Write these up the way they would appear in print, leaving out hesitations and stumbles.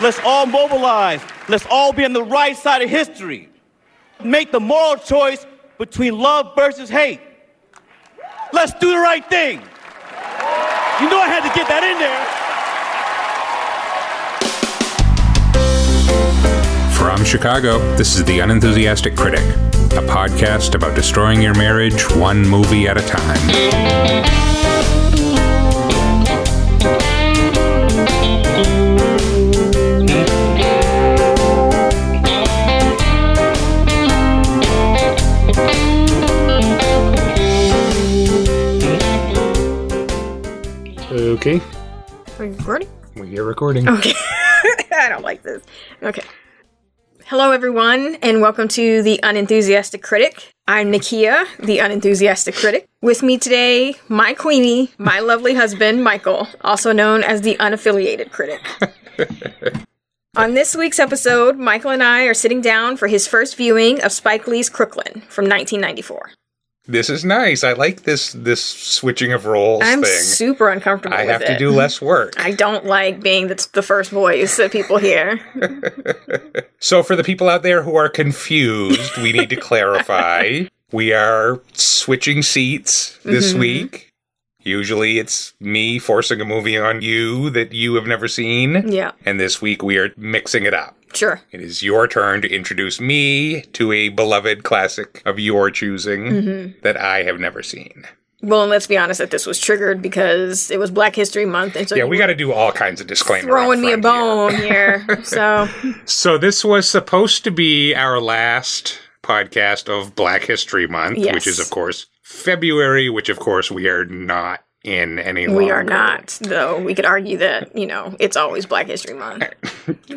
Let's all mobilize. Let's all be on the right side of history. Make the moral choice between love versus hate. Let's do the right thing. You know I had to get that in there. From Chicago, this is The Unenthusiastic Critic, a podcast about destroying your marriage one movie at a time. Okay. Are you recording? We are recording. Okay. I don't like this. Okay. Hello, everyone, and welcome to The Unenthusiastic Critic. I'm Nakia, the Unenthusiastic Critic. With me today, my queenie, my lovely husband, Michael, also known as the Unaffiliated Critic. On this week's episode, Michael and I are sitting down for his first viewing of Spike Lee's Crooklyn from 1994. This is nice. I like this switching of roles thing. I'm super uncomfortable with it. I have to do less work. I don't like being the first voice that people hear. So for the people out there who are confused, we need to clarify. We are switching seats this week. Usually it's me forcing a movie on you that you have never seen. Yeah. And this week we are mixing it up. Sure. It is your turn to introduce me to a beloved classic of your choosing that I have never seen. Well, and let's be honest that this was triggered because it was Black History Month. And so yeah, we got to do all kinds of disclaimers. Throwing me a bone here. So this was supposed to be our last podcast of Black History Month, which is, of course, February, which, of course, we are not in any longer. We are not, though. We could argue that, you know, it's always Black History Month.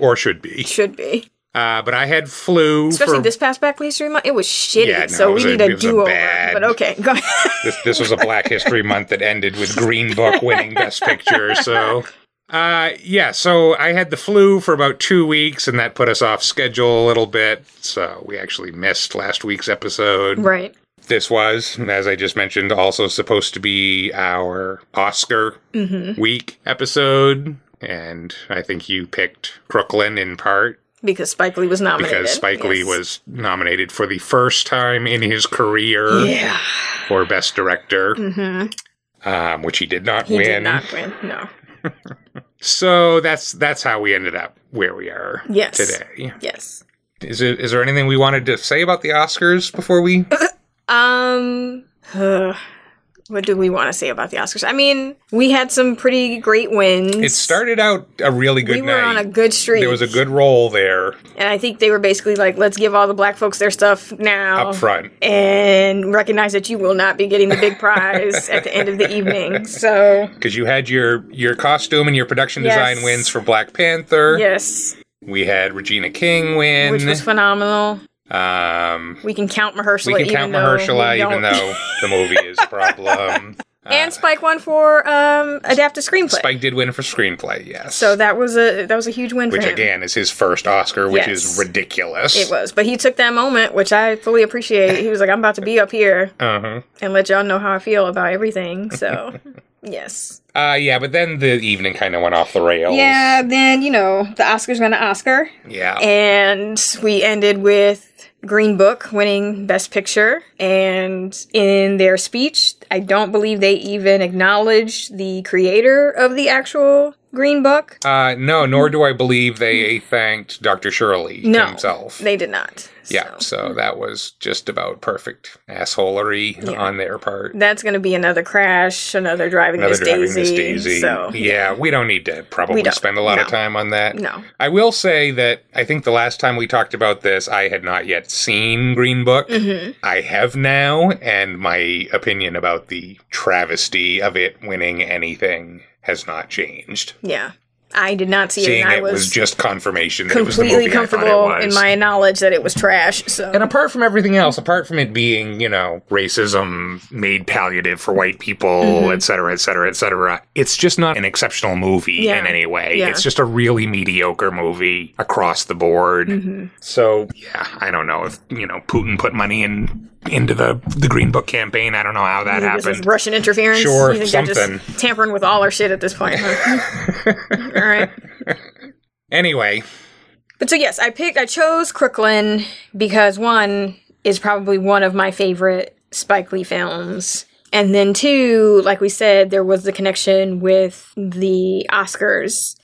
Or should be. Should be. But I had flu. Especially this past Black History Month. It was shitty, so we need a do-over. But okay, go ahead. This was a Black History Month that ended with Green Book winning Best Picture, so... So I had the flu for about 2 weeks, and that put us off schedule a little bit, so we actually missed last week's episode. Right. This was, as I just mentioned, also supposed to be our Oscar week episode. And I think you picked Crooklyn in part. Because Spike Lee was nominated. Because Spike Lee was nominated for the first time in his career for Best Director. Which he did not win. He did not win, no. So that's how we ended up where we are today. Yes. Is there anything we wanted to say about the Oscars before we... what do we want to say about the Oscars? I mean, we had some pretty great wins. It started out a really good night. We were on a good streak. There was a good roll there. And I think they were basically like, let's give all the black folks their stuff now. Up front. And recognize that you will not be getting the big prize at the end of the evening. So, because you had your costume and your production design wins for Black Panther. Yes. We had Regina King win. Which was phenomenal. We can count Mahershala. Even though the movie is a problem. And Spike won for adapted screenplay. Spike did win for screenplay, yes. So that was a huge win for him. Which again is his first Oscar, which is ridiculous. It was, but he took that moment, which I fully appreciate. He was like, "I'm about to be up here and let y'all know how I feel about everything." So. Yes. But then the evening kind of went off the rails. Yeah, then, you know, the Oscar's gonna Oscar. Yeah. And we ended with Green Book winning Best Picture. And in their speech, I don't believe they even acknowledged the creator of the actual Green Book. No, nor do I believe they thanked Dr. Shirley himself. No, they did not. Yeah, so that was just about perfect assholery on their part. That's going to be another Crash, another Driving Miss Daisy. So, yeah, we don't need to probably spend a lot of time on that. No. I will say that I think the last time we talked about this, I had not yet seen Green Book. I have now, and my opinion about the travesty of it winning anything has not changed. Yeah. I did not see it, and I was just confirmation that it was the movie I thought it was. Completely comfortable in my knowledge that it was trash. So, and apart from everything else, apart from it being, you know, racism made palliative for white people, et cetera, et cetera, et cetera, it's just not an exceptional movie in any way. Yeah. It's just a really mediocre movie across the board. So, yeah, I don't know if, you know, Putin put money into the Green Book campaign. I don't know how that happened. Russian interference? Sure, something. Just tampering with all our shit at this point. Huh? All right. Anyway. But so yes, I chose Crooklyn because one is probably one of my favorite Spike Lee films. And then two, like we said, there was the connection with the Oscars,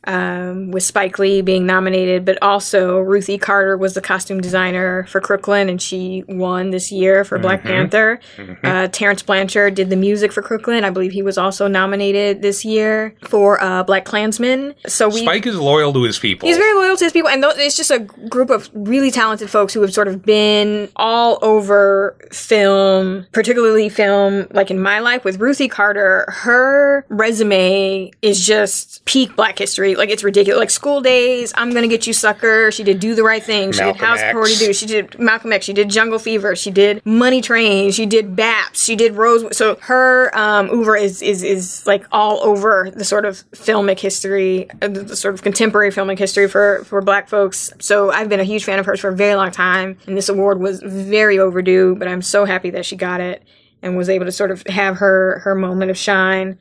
with Spike Lee being nominated, but also Ruthie Carter was the costume designer for Crooklyn, and she won this year for Black Panther. Mm-hmm. Terrence Blanchard did the music for Crooklyn. I believe he was also nominated this year for BlacKkKlansman. So Spike is loyal to his people. He's very loyal to his people, and it's just a group of really talented folks who have sort of been all over film, particularly film, like in my life with Ruthie Carter. Her resume is just peak Black history. Like, it's ridiculous. Like, School Daze, I'm Gonna Get You Sucker. She did Do the Right Thing. She did House Party Do. She did Malcolm X. She did Jungle Fever. She did Money Train. She did BAPS. She did Rose. So her oeuvre is like all over the sort of filmic history, the sort of contemporary filmic history for Black folks. So I've been a huge fan of hers for a very long time. And this award was very overdue, but I'm so happy that she got it and was able to sort of have her moment of shine.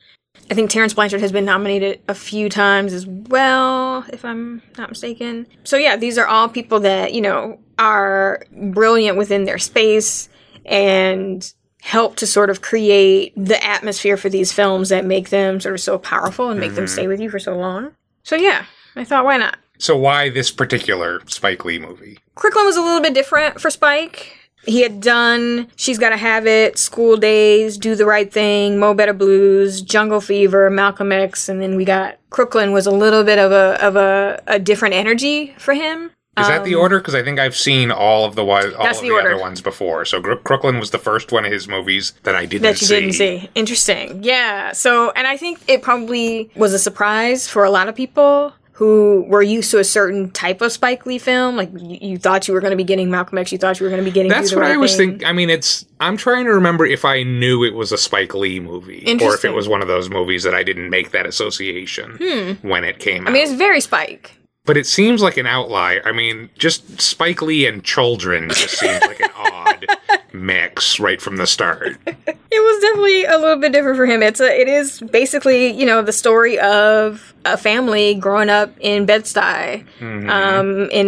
I think Terrence Blanchard has been nominated a few times as well, if I'm not mistaken. So yeah, these are all people that, you know, are brilliant within their space and help to sort of create the atmosphere for these films that make them sort of so powerful and make them stay with you for so long. So yeah, I thought, why not? So why this particular Spike Lee movie? Crooklyn was a little bit different for Spike. He had done She's Gotta Have It, School Daze, Do the Right Thing, Mo' Better Blues, Jungle Fever, Malcolm X, and then we got Crooklyn was a little bit of a different energy for him. Is that the order? Because I think I've seen all of the other ones before. So Crooklyn was the first one of his movies that I didn't see. That you didn't see. Interesting. Yeah. So, and I think it probably was a surprise for a lot of people who were used to a certain type of Spike Lee film. Like, you thought you were going to be getting Malcolm X, you thought you were going to be getting... That's what I was thinking. I mean, I'm trying to remember if I knew it was a Spike Lee movie, or if it was one of those movies that I didn't make that association when it came out. I mean, it's very Spike. But it seems like an outlier. I mean, just Spike Lee and children just seems like an odd mix right from the start. It was definitely a little bit different for him. It is basically, you know, the story of a family growing up in Bed-Stuy in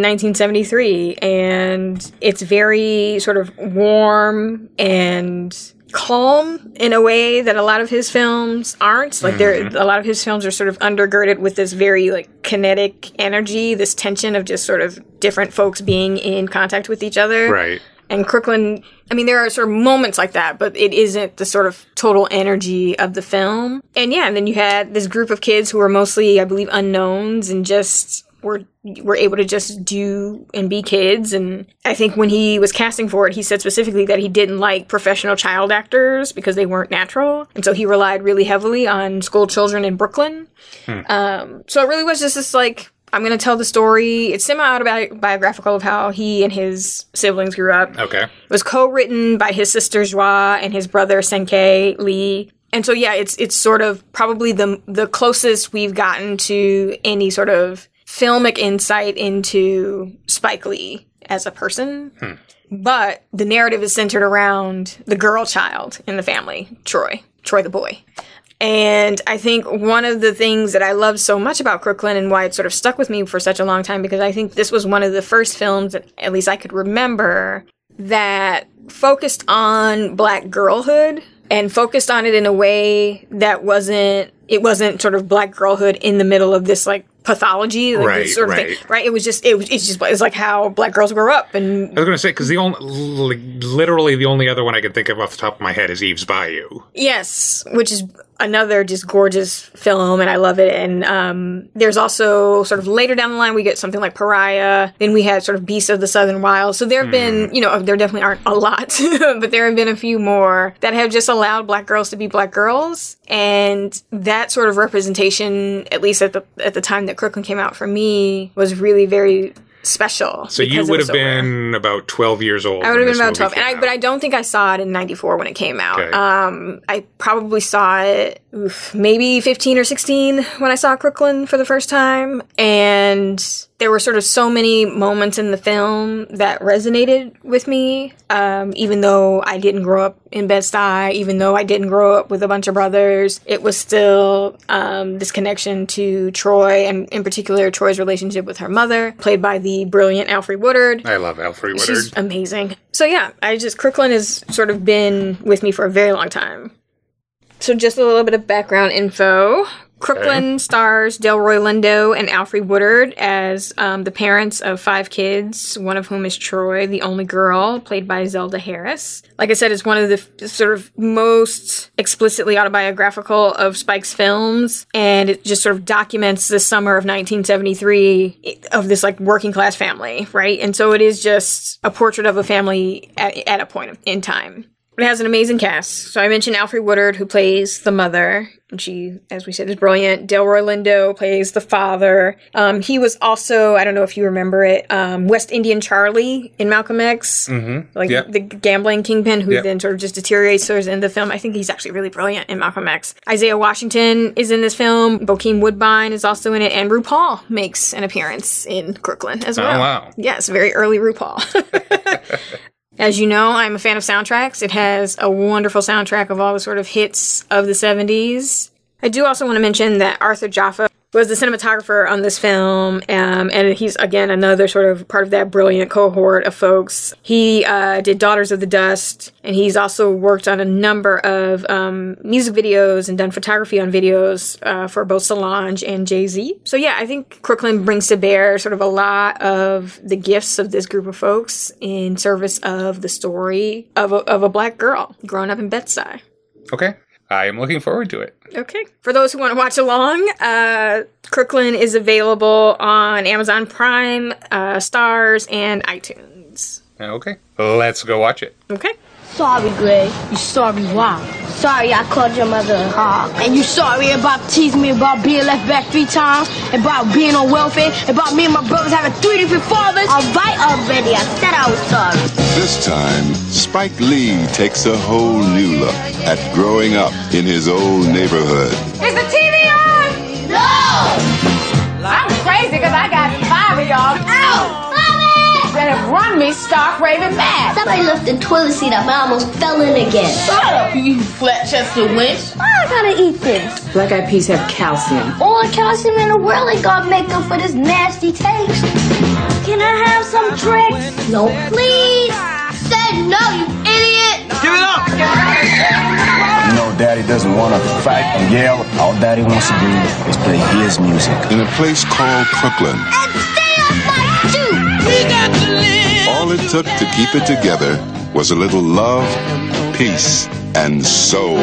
1973. And it's very sort of warm and calm in a way that a lot of his films aren't. Like, a lot of his films are sort of undergirded with this very, like, kinetic energy, this tension of just sort of different folks being in contact with each other. Right. And Crooklyn, I mean, there are sort of moments like that, but it isn't the sort of total energy of the film. And yeah, and then you had this group of kids who were mostly, I believe, unknowns and just were able to just do and be kids. And I think when he was casting for it, he said specifically that he didn't like professional child actors because they weren't natural. And so he relied really heavily on school children in Brooklyn. So it really was just this, like, I'm going to tell the story. It's semi-autobiographical of how he and his siblings grew up. Okay. It was co-written by his sister, Joie, and his brother, Senke Lee. And so, yeah, it's sort of probably the closest we've gotten to any sort of filmic insight into Spike Lee as a person. But the narrative is centered around the girl child in the family, Troy the boy. And I think one of the things that I love so much about Crooklyn and why it sort of stuck with me for such a long time, because I think this was one of the first films that at least I could remember that focused on Black girlhood and focused on it in a way that wasn't sort of Black girlhood in the middle of this, like, pathology, like, right, sort of thing, right? It's like how Black girls grow up. And I was going to say, because the only other one I can think of off the top of my head is Eve's Bayou. Yes, which is another just gorgeous film, and I love it. And there's also sort of later down the line we get something like Pariah. Then we had sort of Beasts of the Southern Wild. So there have been, you know, there definitely aren't a lot, but there have been a few more that have just allowed Black girls to be Black girls, and that sort of representation, at least at the time that Crooklyn came out, for me was really very special. So you would have been about 12 years old. I would have been about 12, but I don't think I saw it in 94 when it came out. Okay. I probably saw it maybe 15 or 16 when I saw Crooklyn for the first time, and there were sort of so many moments in the film that resonated with me, even though I didn't grow up in Bed-Stuy, even though I didn't grow up with a bunch of brothers. It was still this connection to Troy, and in particular, Troy's relationship with her mother, played by the brilliant Alfre Woodard. I love Alfre Woodard. She's amazing. So yeah, Crooklyn has sort of been with me for a very long time. So just a little bit of background info. Crooklyn stars Delroy Lindo and Alfre Woodard as the parents of 5 kids, one of whom is Troy, the only girl, played by Zelda Harris. Like I said, it's one of the sort of most explicitly autobiographical of Spike's films, and it just sort of documents the summer of 1973 of this, like, working-class family, right? And so it is just a portrait of a family at a point in time. It has an amazing cast. So I mentioned Alfre Woodard, who plays the mother, and she, as we said, is brilliant. Delroy Lindo plays the father. He was also, I don't know if you remember it, West Indian Charlie in Malcolm X, the gambling kingpin who then sort of just deteriorates towards the end of the film. I think he's actually really brilliant in Malcolm X. Isaiah Washington is in this film. Bokeem Woodbine is also in it, and RuPaul makes an appearance in Crooklyn as well. Oh, wow. Yes, very early RuPaul. As you know, I'm a fan of soundtracks. It has a wonderful soundtrack of all the sort of hits of the 70s. I do also want to mention that Arthur Jaffa was the cinematographer on this film, and he's, again, another sort of part of that brilliant cohort of folks. He did Daughters of the Dust, and he's also worked on a number of music videos and done photography on videos for both Solange and Jay-Z. So yeah, I think Crooklyn brings to bear sort of a lot of the gifts of this group of folks in service of the story of a black girl growing up in Bed-Stuy. Okay. I am looking forward to it. Okay. For those who want to watch along, Crooklyn is available on Amazon Prime, Stars, and iTunes. Okay. Let's go watch it. Okay. Sorry, Gray. You sorry why? Sorry I called your mother a hog. And you sorry about teasing me about being left back 3 times, about being on welfare, about me and my brothers having 3 different fathers. All right already, I said I was sorry. This time, Spike Lee takes a whole new look at growing up in his old neighborhood. Is the TV on? No! I'm crazy because I got 5 of y'all. Ow! That have run me stark raving mad. Somebody left the toilet seat up. I almost fell in again. Shut up, you flat-chested wench. Why I gotta eat this? Black-eyed peas have calcium. All the calcium in the world ain't gonna make up for this nasty taste. Can I have some tricks? No, please. Say no, you idiot. Give it up. You know, Daddy doesn't want to fight and yell. All Daddy wants to do is play his music. In a place called Crooklyn. All it took to keep it together was a little love, peace, and soul.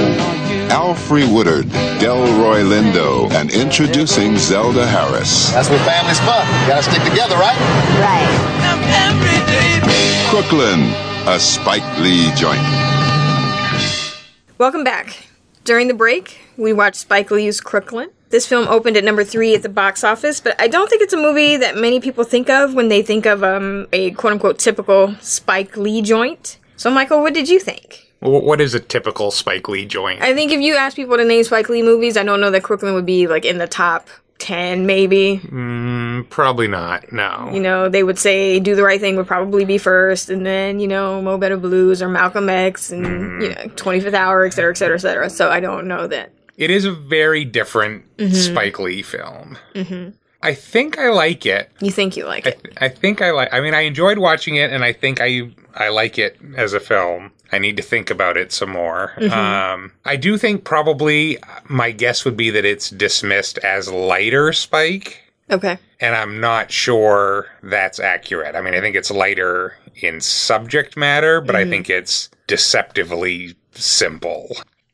Alfre Woodard, Delroy Lindo, and introducing Zelda Harris. That's what family's for. You gotta stick together, right? Right. Crooklyn, a Spike Lee joint. Welcome back. During the break, we watched Spike Lee's Crooklyn. This film opened at number 3 at the box office, but I don't think it's a movie that many people think of when they think of a quote-unquote typical Spike Lee joint. So, Michael, what did you think? What is a typical Spike Lee joint? I think if you ask people to name Spike Lee movies, I don't know that Crooklyn would be, like, in the top 10, maybe. Probably not, no. You know, they would say Do the Right Thing would probably be first, and then, you know, Mo' Better Blues or Malcolm X and, you know, 25th Hour, et cetera, et cetera, et cetera. So I don't know that. It is a very different Spike Lee film. Mm-hmm. I think I like it. You think you like it? I think I like. I mean, I enjoyed watching it, and I think I like it as a film. I need to think about it some more. Mm-hmm. I do think probably my guess would be that it's dismissed as lighter Spike. Okay. And I'm not sure that's accurate. I mean, I think it's lighter in subject matter, but I think it's deceptively simple.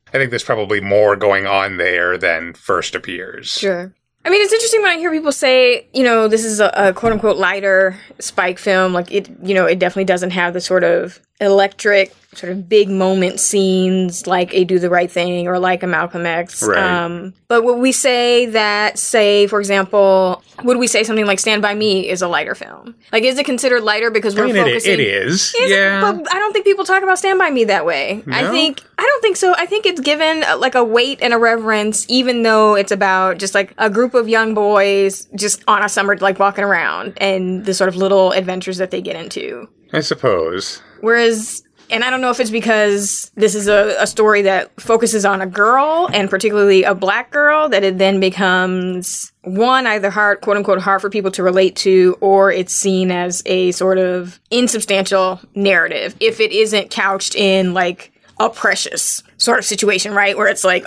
I think there's probably more going on there than first appears. Sure. I mean, it's interesting when I hear people say, you know, this is a quote-unquote lighter Spike film. Like, it definitely doesn't have the sort of electric sort of big moment scenes like a Do the Right Thing or like a Malcolm X. Right. But would we say that, say, for example, would we say something like Stand By Me is a lighter film? Like, is it considered lighter because we're focusing... It is. But I don't think people talk about Stand By Me that way. No? I don't think so. I think it's given, like, a weight and a reverence, even though it's about just, like, a group of young boys just on a summer, like, walking around and the sort of little adventures that they get into. I suppose. Whereas... And I don't know if it's because this is a story that focuses on a girl, and particularly a black girl, that it then becomes, one, either hard, quote-unquote, hard for people to relate to, or it's seen as a sort of insubstantial narrative, if it isn't couched in, like, a Precious sort of situation, right? Where it's like...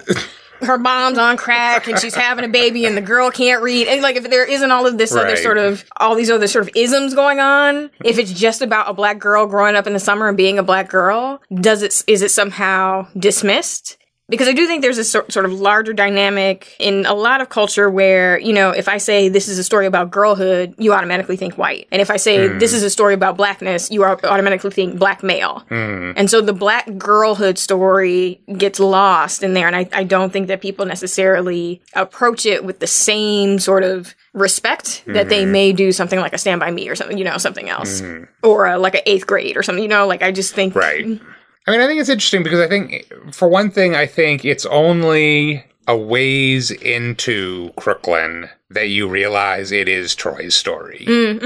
her mom's on crack and she's having a baby and the girl can't read. And, like, if there isn't all of this other sort of, all these other sort of isms going on, if it's just about a black girl growing up in the summer and being a black girl, is it somehow dismissed? Because I do think there's a sort of larger dynamic in a lot of culture where, you know, if I say this is a story about girlhood, you automatically think white. And if I say this is a story about blackness, you automatically think black male. And so the black girlhood story gets lost in there. And I don't think that people necessarily approach it with the same sort of respect that they may do something like a Stand By Me or something, you know, something else. Or like an Eighth Grade or something, you know, like I just think... Right. I mean, I think it's interesting because I think, for one thing, I think it's only a ways into Crooklyn that you realize it is Troy's story. I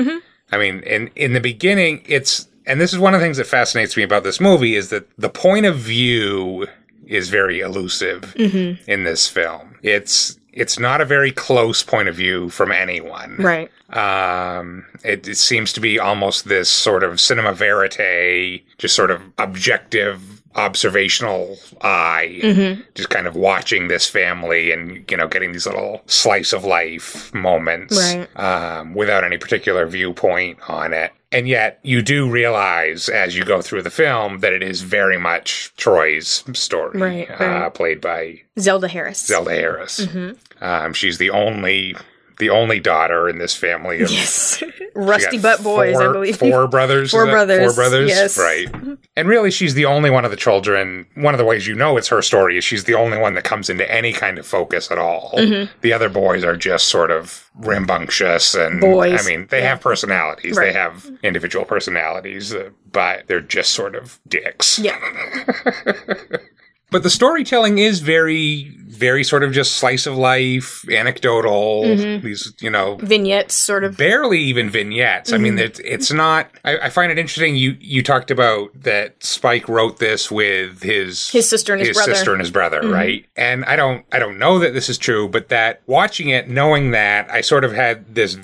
mean, in the beginning, it's, and this is one of the things that fascinates me about this movie, is that the point of view is very elusive in this film. It's not a very close point of view from anyone. Right. It seems to be almost this sort of cinema verite, just sort of objective, observational eye, just kind of watching this family and, you know, getting these little slice of life moments without any particular viewpoint on it. And yet you do realize as you go through the film that it is very much Troy's story, played by Zelda Harris. She's the only daughter in this family of Rusty Butt Boys, I believe. Four brothers. Yes. Right. And really, she's the only one of the children. One of the ways you know it's her story is she's the only one that comes into any kind of focus at all. The other boys are just sort of rambunctious and boys. I mean, they have personalities. They have individual personalities, but they're just sort of dicks. Yeah. But the storytelling is very, very sort of just slice of life, anecdotal, these, you know... vignettes, sort of. Barely even vignettes. I mean, it's not... I find it interesting you talked about that Spike wrote this with his sister and his brother. Right? And I don't know that this is true, but that watching it, knowing that, I sort of had this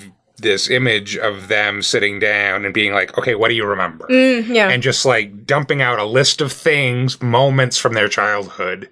image of them sitting down and being like, okay, what do you remember? And just like dumping out a list of things, moments from their childhood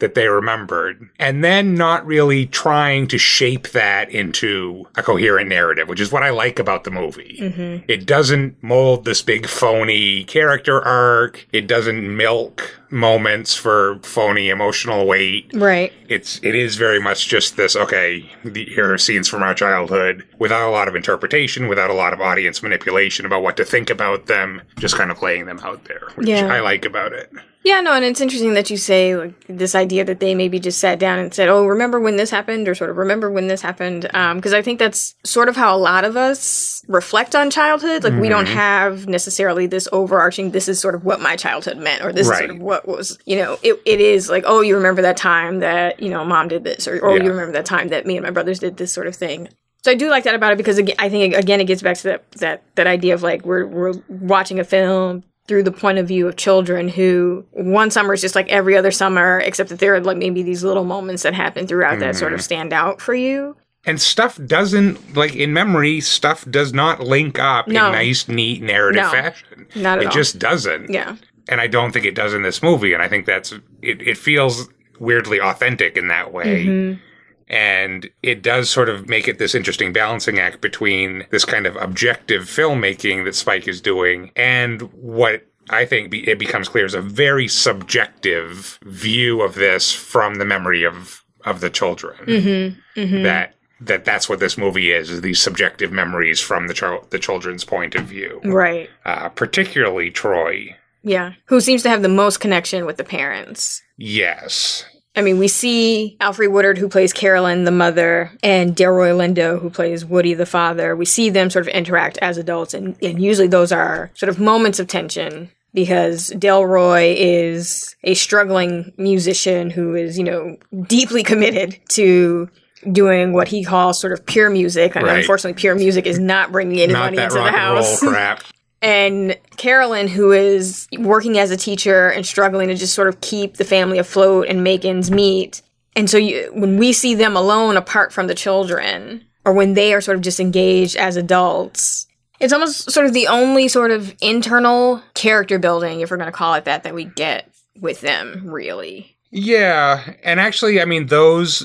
that they remembered. And then not really trying to shape that into a coherent narrative, which is what I like about the movie. It doesn't mold this big phony character arc. It doesn't milk moments for phony emotional weight. Right. It is very much just this, okay, here are scenes from our childhood without a lot of interpretation, without a lot of audience manipulation about what to think about them, just kind of laying them out there, which I like about it. Yeah, no, and it's interesting that you say, like, this idea that they maybe just sat down and said, oh, remember when this happened, or sort of remember when this happened, because I think that's sort of how a lot of us reflect on childhood. Like, we don't have necessarily this overarching, this is sort of what my childhood meant, or this is sort of what was, you know, it is like, oh, you remember that time that, you know, mom did this, or oh, you remember that time that me and my brothers did this sort of thing. So I do like that about it, because I think, again, it gets back to that idea of, like, we're watching a film through the point of view of children who one summer is just like every other summer, except that there are, like, maybe these little moments that happen throughout that sort of stand out for you. And stuff doesn't, like, in memory, stuff does not link up in nice, neat narrative fashion. Not at all. It just doesn't. Yeah. And I don't think it does in this movie. And I think that's, it feels weirdly authentic in that way. And it does sort of make it this interesting balancing act between this kind of objective filmmaking that Spike is doing and what I think it becomes clear is a very subjective view of this from the memory of the children. That's what this movie is these subjective memories from the children's point of view. Right. Particularly Troy. Yeah. Who seems to have the most connection with the parents. Yes. I mean, we see Alfre Woodard, who plays Carolyn, the mother, and Delroy Lindo, who plays Woody, the father. We see them sort of interact as adults, and usually those are sort of moments of tension, because Delroy is a struggling musician who is, you know, deeply committed to doing what he calls sort of pure music. And right. Unfortunately, pure music is not bringing anybody into the house. Not that rock and roll crap. And Carolyn, who is working as a teacher and struggling to just sort of keep the family afloat and make ends meet. And so when we see them alone apart from the children, or when they are sort of just engaged as adults, it's almost sort of the only sort of internal character building, if we're going to call it that, that we get with them, really. Yeah, and actually, I mean, those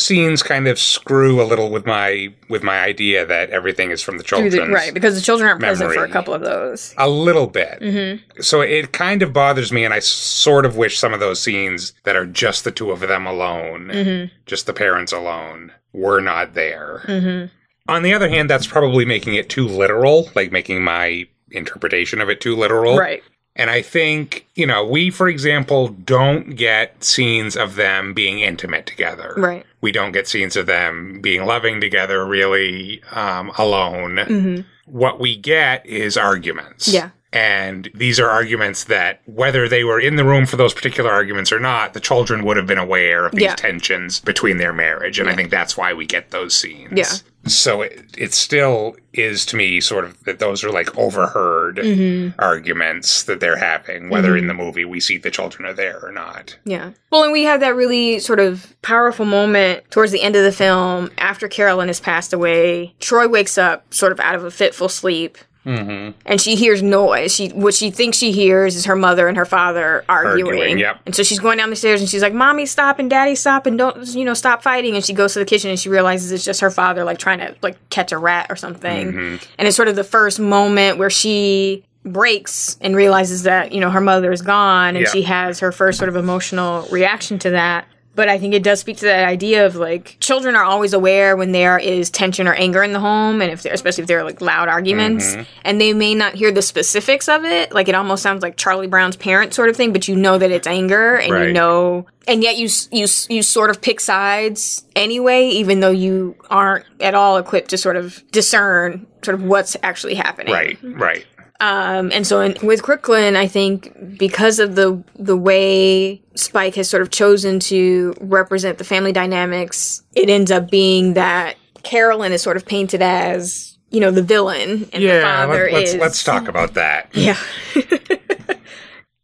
scenes kind of screw a little with my idea that everything is from the children's memory. Right, because the children aren't present for a couple of those. A little bit. Mm-hmm. So it kind of bothers me, and I sort of wish some of those scenes that are just the two of them alone, mm-hmm. just the parents alone, were not there. Mm-hmm. On the other hand, that's probably making it too literal, like making my interpretation of it too literal. Right. And I think, you know, we, for example, don't get scenes of them being intimate together. Right. We don't get scenes of them being loving together, really, alone. Mm-hmm. What we get is arguments. Yeah. And these are arguments that, whether they were in the room for those particular arguments or not, the children would have been aware of these yeah. tensions between their marriage. And yeah. I think that's why we get those scenes. Yeah. So it still is, to me, sort of that those are like overheard mm-hmm. arguments that they're having, whether mm-hmm. in the movie we see the children are there or not. Yeah. Well, and we have that really sort of powerful moment towards the end of the film after Carolyn has passed away. Troy wakes up sort of out of a fitful sleep. Mm-hmm. And she hears noise. What she thinks she hears is her mother and her father arguing. Yep. And so she's going down the stairs and she's like, "Mommy, stop, and Daddy, stop, and don't, you know, stop fighting." And she goes to the kitchen and she realizes it's just her father, like, trying to, like, catch a rat or something. Mm-hmm. And it's sort of the first moment where she breaks and realizes that, you know, her mother is gone, and yep. she has her first sort of emotional reaction to that. But I think it does speak to that idea of, like, children are always aware when there is tension or anger in the home, and especially if there are, like, loud arguments. Mm-hmm. And they may not hear the specifics of it. Like, it almost sounds like Charlie Brown's Parents sort of thing, but you know that it's anger, and right. you know... And yet you sort of pick sides anyway, even though you aren't at all equipped to sort of discern sort of what's actually happening. Right, right. And so with Crooklyn, I think because of the way Spike has sort of chosen to represent the family dynamics, it ends up being that Carolyn is sort of painted as, you know, the villain, and the father is... Yeah, let's talk about that. Yeah.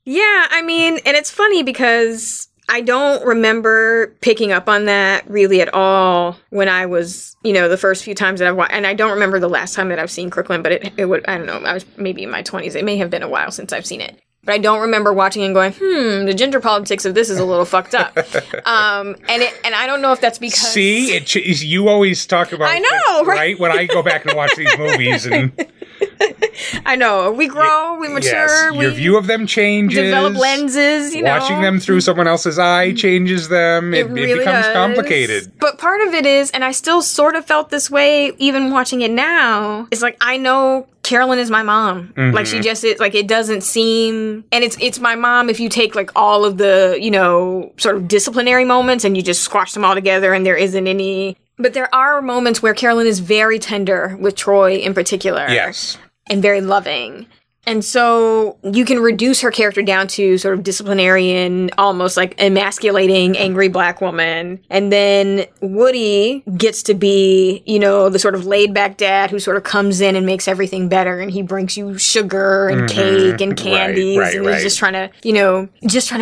Yeah, I mean, and it's funny because... I don't remember picking up on that really at all when I was, you know, the first few times that I've watched. And I don't remember the last time that I've seen Crooklyn, but it would, I don't know, I was maybe in my 20s. It may have been a while since I've seen it. But I don't remember watching and going, the gender politics of this is a little fucked up. And I don't know if that's because... See, you always talk about... I know, right? When I go back and watch these movies and... I know. We grow, we mature. Yes, your view of them changes. Develop lenses, you know. Watching them through someone else's eye changes them. It really becomes complicated. But part of it is, and I still sort of felt this way even watching it now, it's like, I know Carolyn is my mom. Mm-hmm. Like, she just is, like, it doesn't seem... And it's my mom if you take, like, all of the, you know, sort of disciplinary moments and you just squash them all together and there isn't any... But there are moments where Carolyn is very tender with Troy in particular. Yes. And very loving. And so you can reduce her character down to sort of disciplinarian, almost like emasculating, angry black woman. And then Woody gets to be, you know, the sort of laid-back dad who sort of comes in and makes everything better. And he brings you sugar and mm-hmm. cake and candies. Right, and he's just trying to, you know,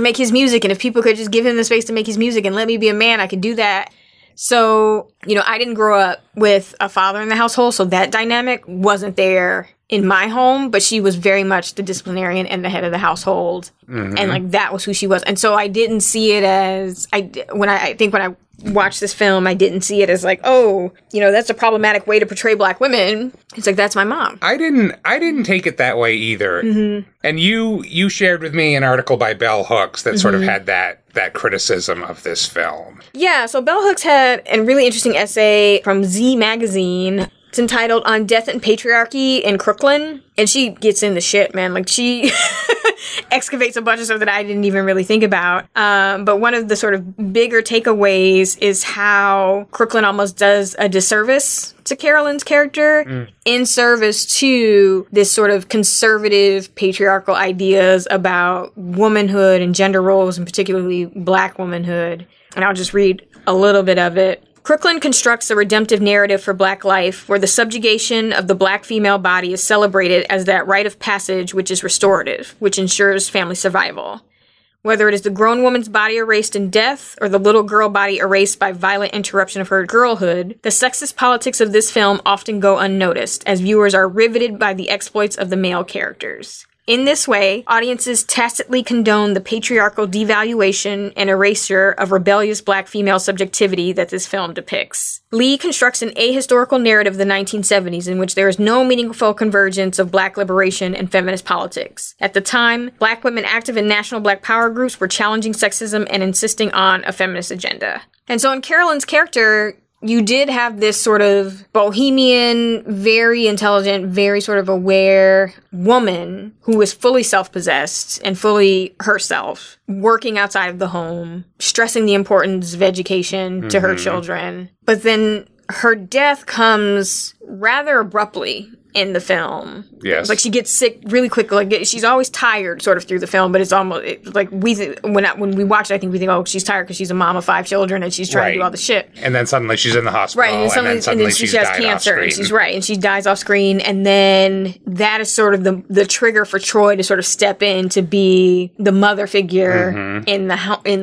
make his music. And if people could just give him the space to make his music and let me be a man, I could do that. So, you know, I didn't grow up with a father in the household, so that dynamic wasn't there in my home, but she was very much the disciplinarian and the head of the household. Mm-hmm. And, like, that was who she was. And so I didn't see it as, when I watched this film, I didn't see it as, like, oh, you know, that's a problematic way to portray black women. It's like, that's my mom. I didn't take it that way either. Mm-hmm. And you shared with me an article by Bell Hooks that mm-hmm. sort of had that criticism of this film. Yeah, so Bell Hooks had a really interesting essay from Z Magazine. It's entitled "On Death and Patriarchy in Crooklyn," and she gets in the shit, man. Like, she excavate a bunch of stuff that I didn't even really think about. But one of the sort of bigger takeaways is how Crooklyn almost does a disservice to Carolyn's character in service to this sort of conservative patriarchal ideas about womanhood and gender roles, and particularly Black womanhood. And I'll just read a little bit of it. Crooklyn constructs a redemptive narrative for Black life where the subjugation of the Black female body is celebrated as that rite of passage which is restorative, which ensures family survival. Whether it is the grown woman's body erased in death or the little girl body erased by violent interruption of her girlhood, the sexist politics of this film often go unnoticed, as viewers are riveted by the exploits of the male characters. In this way, audiences tacitly condone the patriarchal devaluation and erasure of rebellious Black female subjectivity that this film depicts. Lee constructs an ahistorical narrative of the 1970s in which there is no meaningful convergence of Black liberation and feminist politics. At the time, Black women active in national Black power groups were challenging sexism and insisting on a feminist agenda. And so in Carolyn's character, you did have this sort of bohemian, very intelligent, very sort of aware woman who was fully self-possessed and fully herself, working outside of the home, stressing the importance of education to her children. But then her death comes rather abruptly in the film. Yes. Like, she gets sick really quickly. Like, she's always tired sort of through the film, but it's almost like when we watch it, I think we think, oh, she's tired because she's a mom of 5 children and she's trying to do all the shit. And then suddenly she's in the hospital. Right. And then suddenly she has cancer and she's and she dies off screen. And then that is sort of the trigger for Troy to sort of step in to be the mother figure in the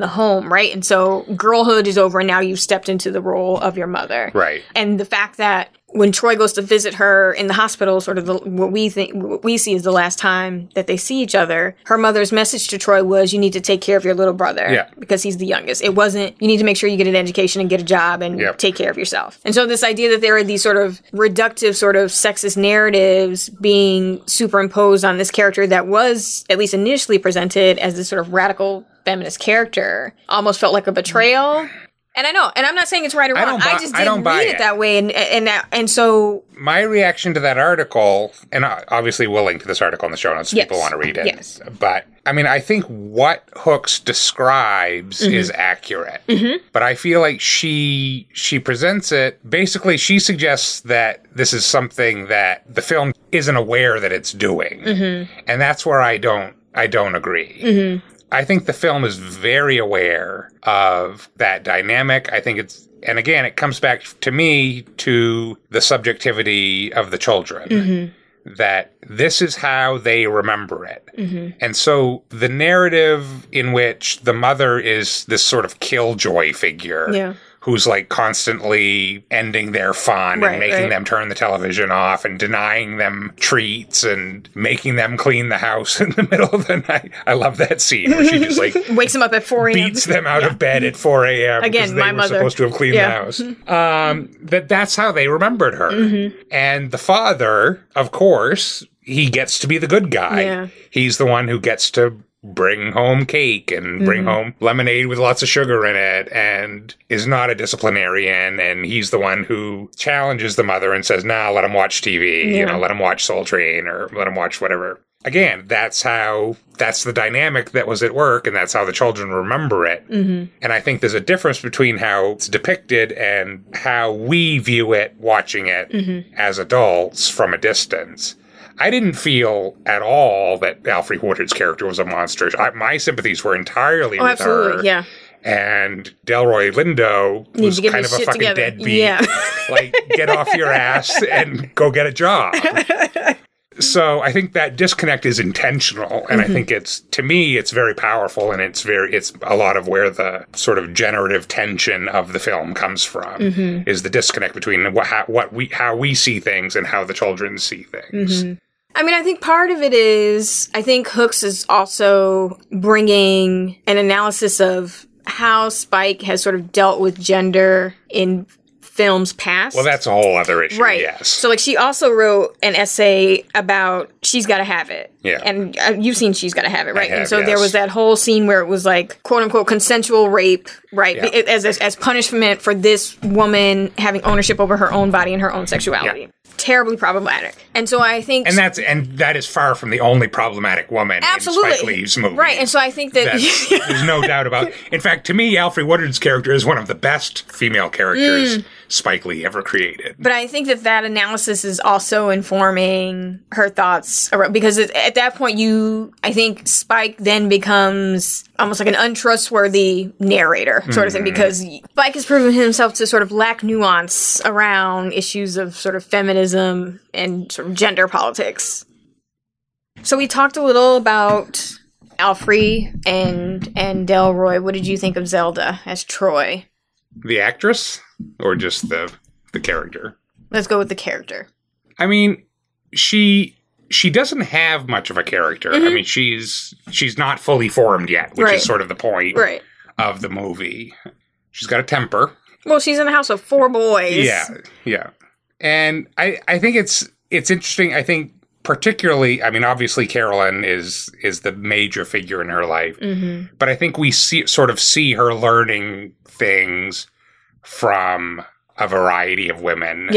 home. Right. And so girlhood is over and now you've stepped into the role of your mother. Right. And the fact that when Troy goes to visit her in the hospital, sort of what we see is the last time that they see each other, her mother's message to Troy was, you need to take care of your little brother because he's the youngest. It wasn't, you need to make sure you get an education and get a job and take care of yourself. And so this idea that there are these sort of reductive, sort of sexist narratives being superimposed on this character that was at least initially presented as this sort of radical feminist character almost felt like a betrayal. And I know, and I'm not saying it's right or wrong. I just didn't read it that way, and so my reaction to that article, and obviously we'll link to this article in the show notes if people want to read it. Yes. But I mean, I think what Hooks describes is accurate, but I feel like she presents it. Basically, she suggests that this is something that the film isn't aware that it's doing, and that's where I don't agree. I think the film is very aware of that dynamic. I think it's, and again, it comes back to me to the subjectivity of the children, that this is how they remember it. And so the narrative in which the mother is this sort of killjoy figure who's like constantly ending their fun and making them turn the television off and denying them treats and making them clean the house in the middle of the night. I love that scene where she just like wakes them up at 4 a.m. beats them out of bed at 4 a.m. Again, my mother. They were supposed to have cleaned the house. That's how they remembered her. And the father, of course, he gets to be the good guy. He's the one who gets to bring home cake and bring home lemonade with lots of sugar in it and is not a disciplinarian. And he's the one who challenges the mother and says, nah, let him watch TV, you know, let him watch Soul Train or let him watch whatever. Again, that's the dynamic that was at work, and that's how the children remember it. And I think there's a difference between how it's depicted and how we view it, watching it as adults from a distance. I didn't feel at all that Alfre Woodard's character was a monster. My sympathies were entirely with her. And Delroy Lindo was kind of a fucking deadbeat. Like, get off your ass and go get a job. So I think that disconnect is intentional, and I think it's, to me, it's very powerful, and it's a lot of where the sort of generative tension of the film comes from, is the disconnect between how we see things and how the children see things. I mean, I think part of it is, I think Hooks is also bringing an analysis of how Spike has sort of dealt with gender in films past. Well, that's a whole other issue, right? Yes. So, like, she also wrote an essay about She's Gotta Have It. Yeah. And you've seen She's Gotta Have It, right? I have, and so yes. There was that whole scene where it was, like, quote-unquote consensual rape, right? Yeah. As punishment for this woman having ownership over her own body and her own sexuality. Yeah. Terribly problematic. And so I think... And that is far from the only problematic woman in Spike Lee's movie. Right, and so I think that... There's no doubt about... In fact, to me, Alfre Woodard's character is one of the best female characters Spike Lee ever created. But I think that analysis is also informing her thoughts around... Because at that point, I think Spike then becomes almost like an untrustworthy narrator sort of thing. Because Spike has proven himself to sort of lack nuance around issues of sort of feminism and sort of gender politics. So we talked a little about Alfre and Delroy. What did you think of Zelda as Troy? The actress or just the character? Let's go with the character. I mean, she doesn't have much of a character. Mm-hmm. I mean, she's not fully formed yet, which is sort of the point of the movie. She's got a temper. Well, she's in a house of four boys. Yeah. And I think it's interesting. I think particularly, I mean, obviously Carolyn is the major figure in her life. Mm-hmm. But I think we see her learning things from a variety of women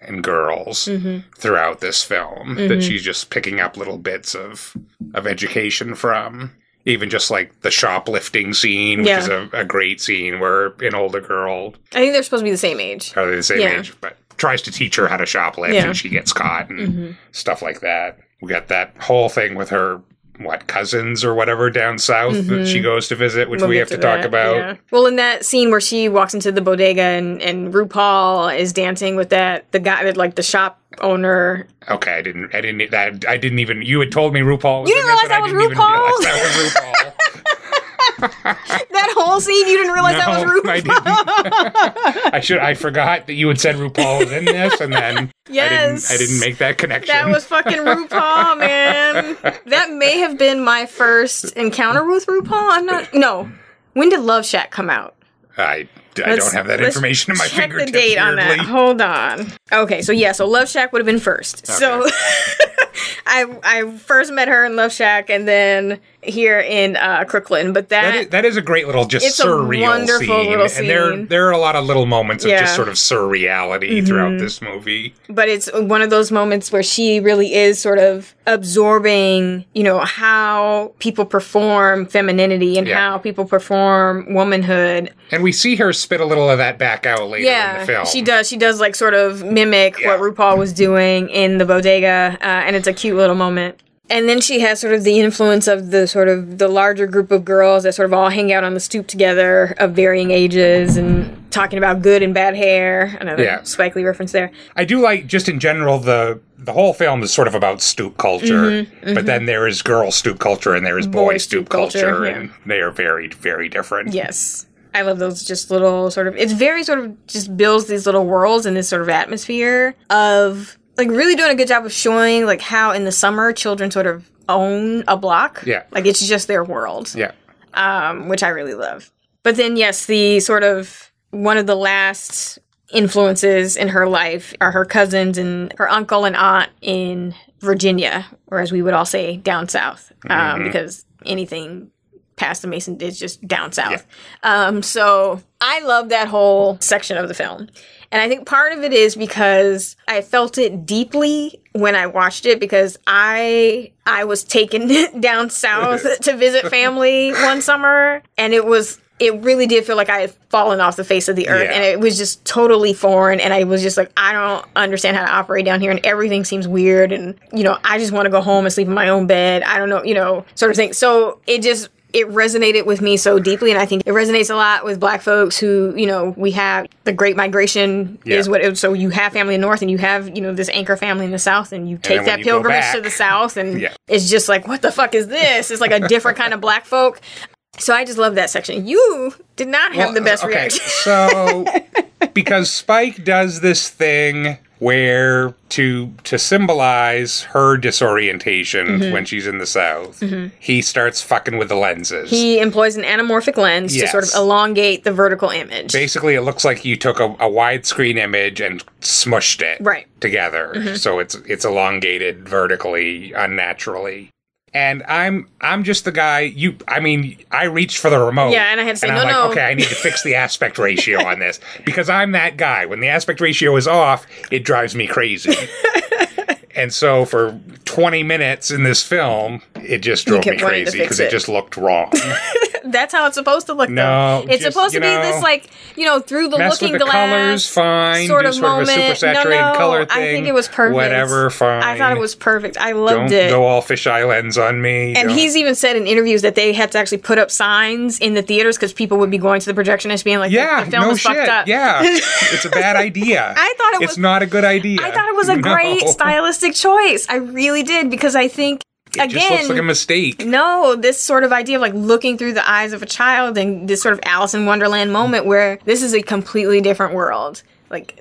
and girls throughout this film that she's just picking up little bits of education from. Even just, like, the shoplifting scene, which is a great scene where an older girl... I think they're supposed to be the same age. Are they the same age? But tries to teach her how to shoplift, and she gets caught and stuff like that. We got that whole thing with her, cousins or whatever down south that she goes to visit, which we have to talk about. Yeah. Well, in that scene where she walks into the bodega and RuPaul is dancing with the guy that, like, the shop... owner. Okay, I didn't even. You had told me RuPaul. You didn't realize that was RuPaul. That whole scene, you didn't realize that was RuPaul. I didn't. I forgot that you had said RuPaul was in this, and then I didn't make that connection. That was fucking RuPaul, man. That may have been my first encounter with RuPaul. When did Love Shack come out? I don't have that information in my fingertips. Check the date on that. Hold on. Okay, so Love Shack would have been first. Okay. So I first met her in Love Shack and then here in Crooklyn. But that is a great little just surreal scene. Little scene. And there are a lot of little moments of just sort of surreality throughout this movie. But it's one of those moments where she really is sort of absorbing, how people perform femininity and how people perform womanhood. And we see her spit a little of that back out later in the film. She does. She does, like, sort of mimic what RuPaul was doing in the bodega, and it's a cute little moment. And then she has sort of the influence of the sort of the larger group of girls that sort of all hang out on the stoop together of varying ages and talking about good and bad hair. Another Spike Lee reference there. I do like, just in general, the whole film is sort of about stoop culture, but then there is girl stoop culture and there is boy stoop culture, and they are very, very different. Yes. I love those just little sort of... It's very sort of just builds these little worlds and this sort of atmosphere of... Like, really doing a good job of showing, like, how in the summer children sort of own a block. Yeah. Like, it's just their world. Yeah. Which I really love. But then, yes, the sort of... One of the last influences in her life are her cousins and her uncle and aunt in Virginia, or as we would all say, down south. Because anything... past the Mason is just down south. Yeah. So I love that whole section of the film. And I think part of it is because I felt it deeply when I watched it because I was taken down south to visit family one summer. And it really did feel like I had fallen off the face of the earth. Yeah. And it was just totally foreign. And I was just like, I don't understand how to operate down here. And everything seems weird. And, I just want to go home and sleep in my own bed. I don't know, sort of thing. So it resonated with me so deeply, and I think it resonates a lot with Black folks who, we have the Great Migration is what it was. So you have family in the North, and you have, this anchor family in the South, and you take that pilgrimage to the South, and it's just like, what the fuck is this? It's like a different kind of Black folk. So I just love that section. You did not have the best reaction. So, because Spike does this thing where to symbolize her disorientation mm-hmm. when she's in the South, mm-hmm. he starts fucking with the lenses. He employs an anamorphic lens yes. to sort of elongate the vertical image. Basically, it looks like you took a widescreen image and smushed it right. together. Mm-hmm. So it's elongated vertically, unnaturally. And I'm just the guy, I reached for the remote. Yeah, and I had to say, no. Okay, I need to fix the aspect ratio on this. Because I'm that guy. When the aspect ratio is off, it drives me crazy. And so for 20 minutes in this film, it just drove me crazy because it just looked wrong. That's how it's supposed to look. No, though. It's just, supposed to be this through the looking glass. Colors, fine. Sort of moment. Sort of a super saturated color thing. I think it was perfect. Whatever, fine. I thought it was perfect. I loved it. Don't go all fisheye lens on me. And he's even said in interviews that they had to actually put up signs in the theaters because people would be going to the projectionist being like, "Yeah, the film is fucked up." Yeah, it's a bad idea. I thought it's not a good idea. I thought it was a great stylistic choice. I really did because I think. It again, just looks like a mistake. No, this sort of idea of looking through the eyes of a child and this sort of Alice in Wonderland moment where this is a completely different world.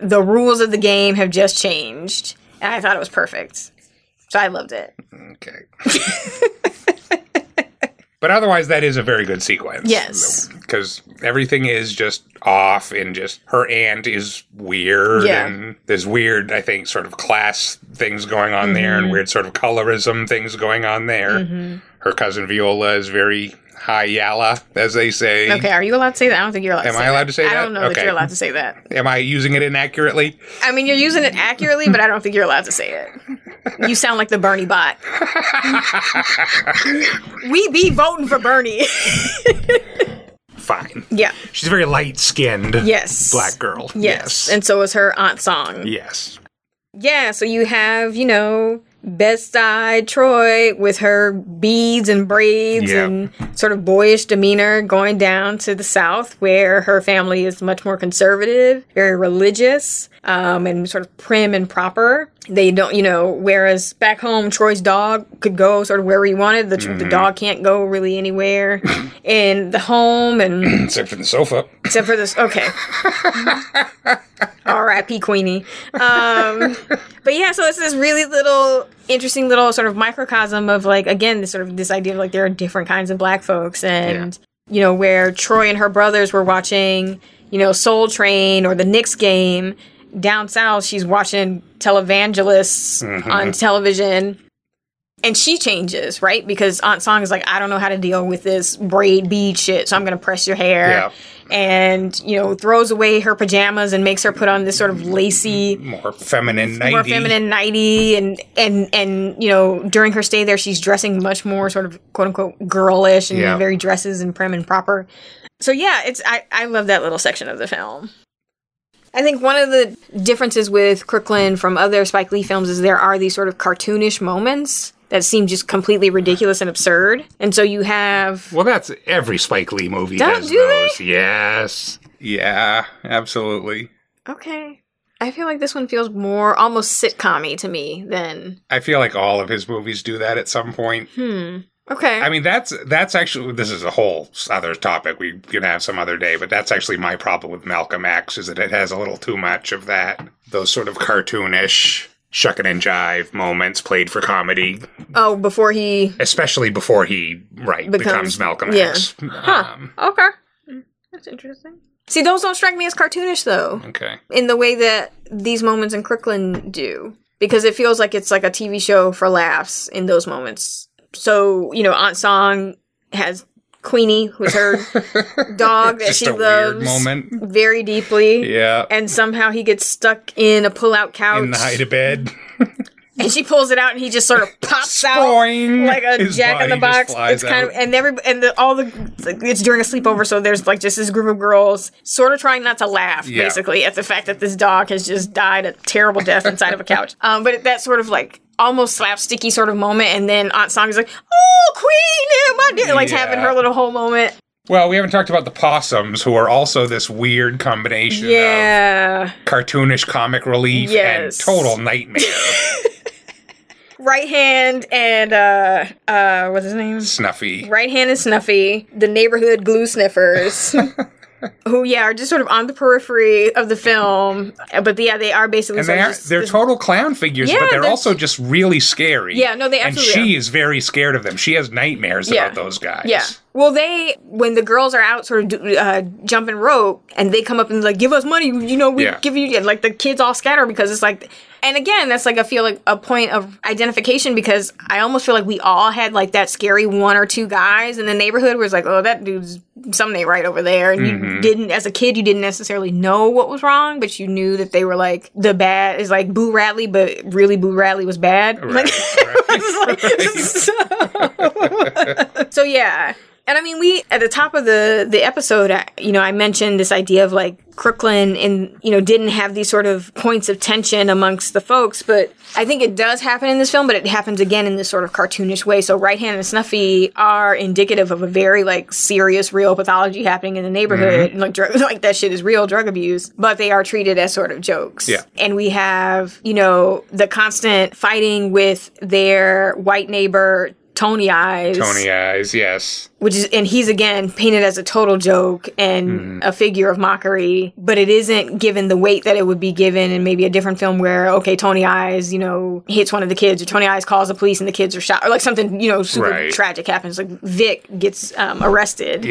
The rules of the game have just changed. And I thought it was perfect. So I loved it. Okay. But otherwise, that is a very good sequence. Yes. Because everything is just off and just her aunt is weird. Yeah. And there's weird, I think, sort of class things going on mm-hmm. there and weird sort of colorism things going on there. Mm-hmm. Her cousin Viola is very high yalla, as they say. Okay, are you allowed to say that? I don't think you're allowed to say that. Am I allowed to say that? I don't know that you're allowed to say that. Am I using it inaccurately? I mean, you're using it accurately, but I don't think you're allowed to say it. You sound like the Bernie bot. We be voting for Bernie. Fine. Yeah. She's a very light-skinned black girl. Yes. And so is her Aunt Song. Yes. Yeah, so you have, Bed-Stuy Troy with her beads and braids and sort of boyish demeanor going down to the South where her family is much more conservative, very religious, and sort of prim and proper. They don't, whereas back home, Troy's dog could go sort of wherever he wanted. The dog can't go really anywhere in the home. And except for the sofa. Except for this. Okay. R.I.P. Queenie. But yeah, so it's this really little, interesting little sort of microcosm of again, this idea of there are different kinds of black folks. And, where Troy and her brothers were watching, Soul Train or the Knicks game. Down south, she's watching televangelists mm-hmm. on television, and she changes, right? Because Aunt Song is like, I don't know how to deal with this braid bead shit, so I'm going to press your hair. Yeah. And, throws away her pajamas and makes her put on this sort of lacy... More feminine nightie. And during her stay there, she's dressing much more sort of, quote-unquote, girlish and very dresses and prim and proper. So, yeah, I love that little section of the film. I think one of the differences with Crooklyn from other Spike Lee films is there are these sort of cartoonish moments that seem just completely ridiculous and absurd. And so you have... Well, that's every Spike Lee movie has those. They? Yes. Yeah, absolutely. Okay. I feel like this one feels more almost sitcom-y to me than... I feel like all of his movies do that at some point. Okay. I mean, that's actually, this is a whole other topic we can have some other day, but that's actually my problem with Malcolm X, is that it has a little too much of that. Those sort of cartoonish, shuckin' and jive moments played for comedy. Oh, before he... Especially before he, becomes Malcolm X. Okay. That's interesting. See, those don't strike me as cartoonish, though. Okay. In the way that these moments in Crooklyn do. Because it feels like it's like a TV show for laughs in those moments. So, Aunt Song has Queenie, who's her dog that she loves very deeply. Yeah. And somehow he gets stuck in a pull-out couch. In the hide-a-bed. And she pulls it out, and he just sort of pops out like a jack-in-the-box. It's kind of, it's during a sleepover, so there's just this group of girls sort of trying not to laugh, basically, at the fact that this dog has just died a terrible death inside of a couch. But that sort of almost slapsticky sort of moment, and then Aunt Song is like, "Oh, Queen, my dear," having her little whole moment. Well, we haven't talked about the possums, who are also this weird combination of cartoonish comic relief and total nightmare. Right Hand and, what's his name? Snuffy. Right Hand and Snuffy, the neighborhood glue sniffers. who, yeah, are just sort of on the periphery of the film. But yeah, they are basically. And they're total clown figures, yeah, but they're also just really scary. Yeah, no, they absolutely. And she is very scared of them. She has nightmares about those guys. Yeah. Well, when the girls are out sort of jumping rope, and they come up and like, give us money, you know, we give you, and like the kids all scatter because it's like, and again, that's like, I feel like a point of identification because I almost feel like we all had like that scary one or two guys in the neighborhood where it's like, oh, that dude's something right over there. And you didn't, as a kid, you didn't necessarily know what was wrong, but you knew that they were like the bad, is like Boo Radley, but really Boo Radley was bad. Right, So yeah. And I mean, we, at the top of the episode, I mentioned this idea of like Crooklyn and, you know, didn't have these sort of points of tension amongst the folks. But I think it does happen in this film, but it happens again in this sort of cartoonish way. So Right Hand and Snuffy are indicative of a very like serious, real pathology happening in the neighborhood. Mm-hmm. And, like, like that shit is real drug abuse, but they are treated as sort of jokes. Yeah. And we have, you know, the constant fighting with their white neighbor, Tony Eyes, yes. And he's again painted as a total joke and a figure of mockery, but it isn't given the weight that it would be given in maybe a different film where, okay, Tony Eyes, you know, hits one of the kids, or Tony Eyes calls the police and the kids are shot, or like something, you know, super tragic happens. Like Vic gets arrested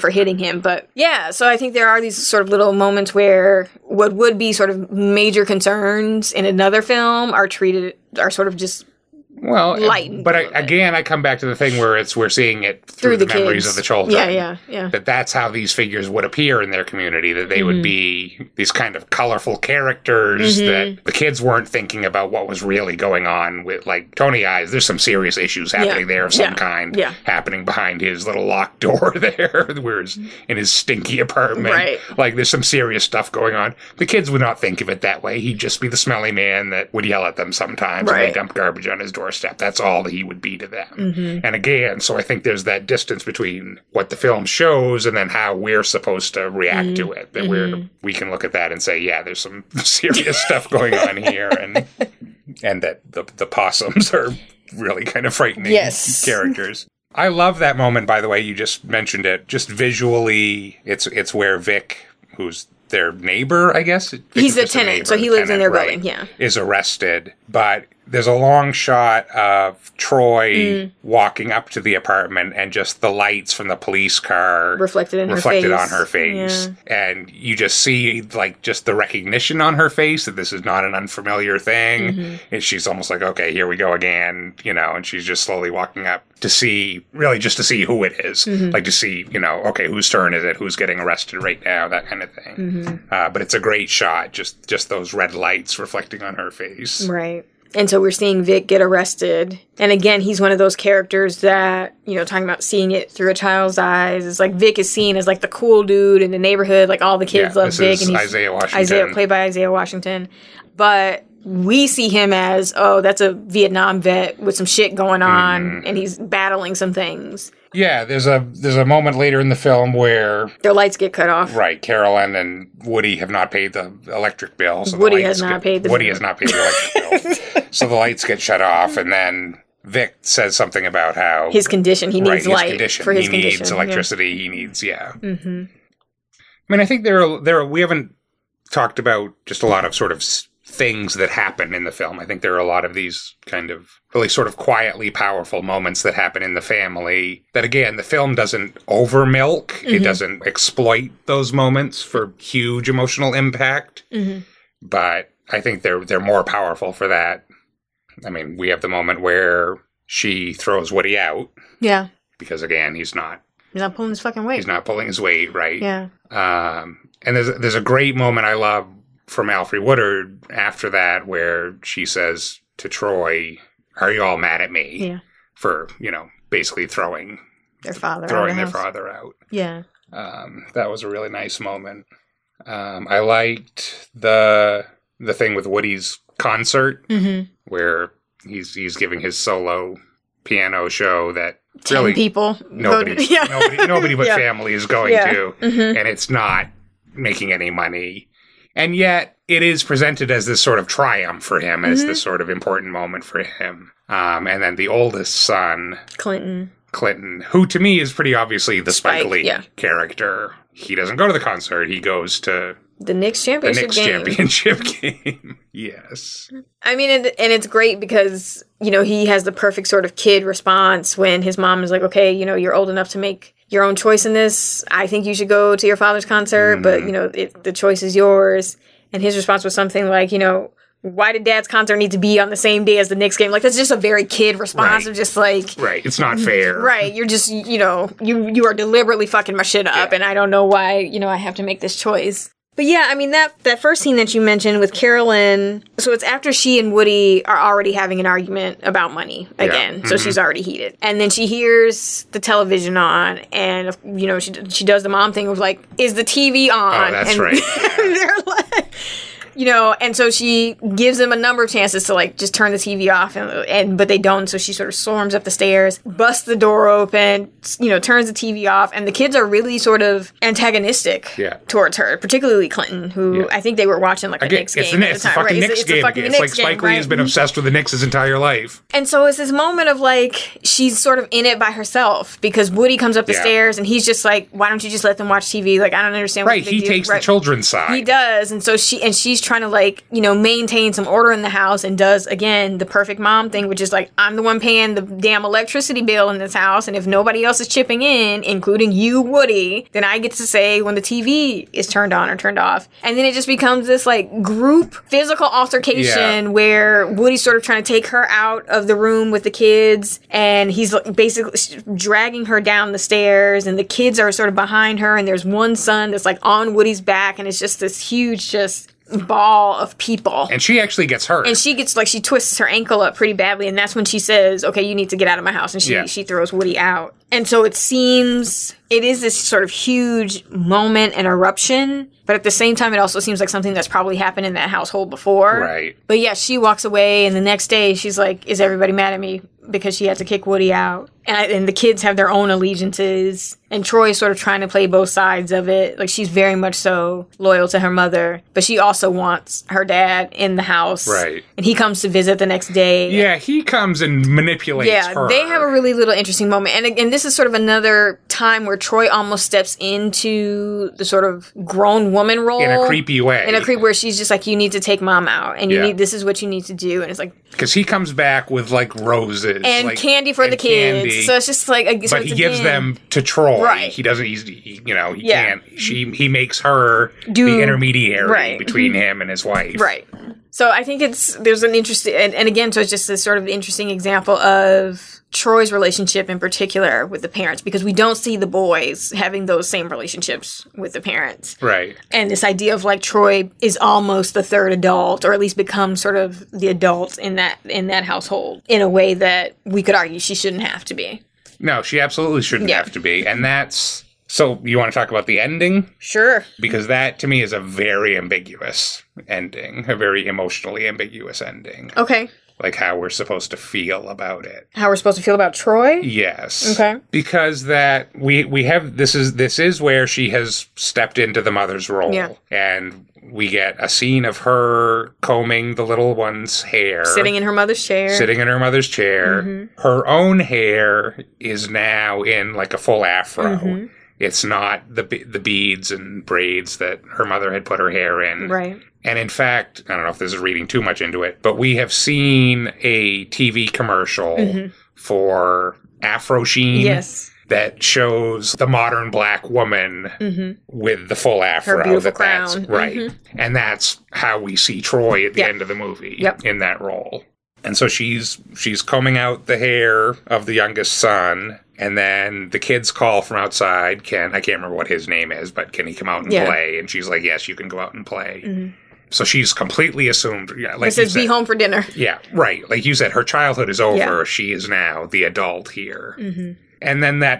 for hitting him. But yeah, so I think there are these sort of little moments where what would be sort of major concerns in another film are sort of just. Well, lightened, but I come back to the thing where we're seeing it through the memories of the children. Yeah. That's how these figures would appear in their community, that they would be these kind of colorful characters that the kids weren't thinking about what was really going on with, like, Tony Eyes. There's some serious issues happening there of some kind happening behind his little locked door there where he's in his stinky apartment. Right. Like, there's some serious stuff going on. The kids would not think of it that way. He'd just be the smelly man that would yell at them sometimes and they dump garbage on his door. Step. That's all that he would be to them. And again, so I think there's that distance between what the film shows and then how we're supposed to react to it. That we can look at that and say, yeah, there's some serious stuff going on here, and that the possums are really kind of frightening characters. I love that moment, by the way. You just mentioned it. Just visually, it's where Vic, who's their neighbor, I guess. He's a tenant, so he lives in their building, is arrested, but there's a long shot of Troy walking up to the apartment and just the lights from the police car reflected on her face. Yeah. And you just see, like, just the recognition on her face that this is not an unfamiliar thing. And she's almost like, okay, here we go again, you know, and she's just slowly walking up to see who it is. Like, to see, you know, okay, whose turn is it? Who's getting arrested right now? That kind of thing. But it's a great shot, just those red lights reflecting on her face. Right. And so we're seeing Vic get arrested. And again, he's one of those characters that, you know, talking about seeing it through a child's eyes. It's like Vic is seen as like the cool dude in the neighborhood. Like all the kids love Vic. And he's Isaiah Washington. Played by Isaiah Washington. But we see him as, oh, that's a Vietnam vet with some shit going on. And he's battling some things. Yeah, there's a moment later in the film where their lights get cut off. Right, Carolyn and Woody have not paid the electric bill. So Woody has not paid the electric bill. So the lights get shut off, and then Vic says something about how his condition. He needs light. He needs electricity. Yeah. He needs I mean, I think there are, we haven't talked about just a lot of sort of things that happen in the film. I think there are a lot of these kind of really sort of quietly powerful moments that happen in the family that, again, the film doesn't over-milk. It doesn't exploit those moments for huge emotional impact. But I think they're more powerful for that. I mean, we have the moment where she throws Woody out. Yeah. Because, again, he's not pulling his fucking weight. He's not pulling his weight, right? Yeah. And there's a great moment I love from Alfre Woodard after that where she says to Troy, "Are you all mad at me?" Yeah. For, you know, basically throwing their father out. Yeah. That was a really nice moment. I liked the thing with Woody's concert where he's giving his solo piano show that 10 really people nobody but family is going to, and it's not making any money, and yet it is presented as this sort of triumph for him, as this sort of important moment for him. And then the oldest son, Clinton, who to me is pretty obviously the Spike Lee character, he doesn't go to the concert. He goes to the Knicks championship game. Yes. I mean, and it's great because, you know, he has the perfect sort of kid response when his mom is like, okay, you know, you're old enough to make your own choice in this. I think you should go to your father's concert, but, you know, the choice is yours. And his response was something like, you know, why did Dad's concert need to be on the same day as the Knicks game? Like, that's just a very kid response of just like... Right, it's not fair. Right, you're just, you know, you are deliberately fucking my shit up, and I don't know why, you know, I have to make this choice. But yeah, I mean, that first scene that you mentioned with Carolyn, so it's after she and Woody are already having an argument about money again, so she's already heated. And then she hears the television on, and, you know, she does the mom thing of like, is the TV on? Oh, that's right. And they're like... You know, and so she gives them a number of chances to, like, just turn the TV off, but they don't, so she sort of storms up the stairs, busts the door open, you know, turns the TV off, and the kids are really sort of antagonistic towards her, particularly Clinton, who I think they were watching, like, Knicks game at the time. It's the fucking Knicks game. It's like Spike Lee has been obsessed with the Knicks his entire life. And so it's this moment of, like, she's sort of in it by herself, because Woody comes up the stairs, and he's just like, why don't you just let them watch TV? Like, I don't understand what the big deal. He takes the children's side. He does, and so she's trying to, like, you know, maintain some order in the house, and does again the perfect mom thing, which is like, I'm the one paying the damn electricity bill in this house, and if nobody else is chipping in, including you, Woody, then I get to say when the TV is turned on or turned off. And then it just becomes this like group physical altercation where Woody's sort of trying to take her out of the room with the kids, and he's basically dragging her down the stairs, and the kids are sort of behind her, and there's one son that's like on Woody's back, and it's just this huge ball of people. And she actually gets hurt. And she gets, like, she twists her ankle up pretty badly, and that's when she says, okay, you need to get out of my house, and she throws Woody out. And so it is this sort of huge moment and eruption, but at the same time, it also seems like something that's probably happened in that household before. Right. But yeah, she walks away, and the next day, she's like, is everybody mad at me? Because she had to kick Woody out. And the kids have their own allegiances. And Troy's sort of trying to play both sides of it. Like, she's very much so loyal to her mother. But she also wants her dad in the house. Right. And he comes to visit the next day. Yeah, he comes and manipulates her. Yeah, they have a really little interesting moment. And this is sort of another time where Troy almost steps into the sort of grown woman role. In a creepy way. In a creep where she's just like, you need to take mom out. And you need, this is what you need to do. And it's like... Because he comes back with, like, roses. And like, candy for the kids. Candy. So it's just like... But he gives them to Troy. Right. He doesn't... He can't... He makes her the intermediary between him and his wife. Right. So I think there's an interesting... And again, so it's just this sort of interesting example of... Troy's relationship in particular with the parents, because we don't see the boys having those same relationships with the parents. Right. And this idea of like Troy is almost the third adult, or at least becomes sort of the adult in that household in a way that we could argue she shouldn't have to be. No, she absolutely shouldn't have to be. And that's... So you want to talk about the ending? Sure. Because that, to me, is a very ambiguous ending, a very emotionally ambiguous ending. Okay. Like, how we're supposed to feel about it. How we're supposed to feel about Troy? Yes. Okay. Because that we have this is where she has stepped into the mother's role. Yeah. And we get a scene of her combing the little one's hair. Sitting in her mother's chair. Mm-hmm. Her own hair is now in like a full afro. Mm-hmm. It's not the beads and braids that her mother had put her hair in. Right. And in fact, I don't know if this is reading too much into it, but we have seen a TV commercial for Afro Sheen that shows the modern black woman with the full afro. Her beautiful crown. That's, right. Mm-hmm. And that's how we see Troy at the end of the movie in that role. And so she's combing out the hair of the youngest son. And then the kids call from outside, I can't remember what his name is, but can he come out and play? And she's like, yes, you can go out and play. Mm-hmm. So she's completely assumed. Yeah, like it says, be home for dinner. Yeah, right. Like you said, her childhood is over. Yeah. She is now the adult here. Mm-hmm. And then the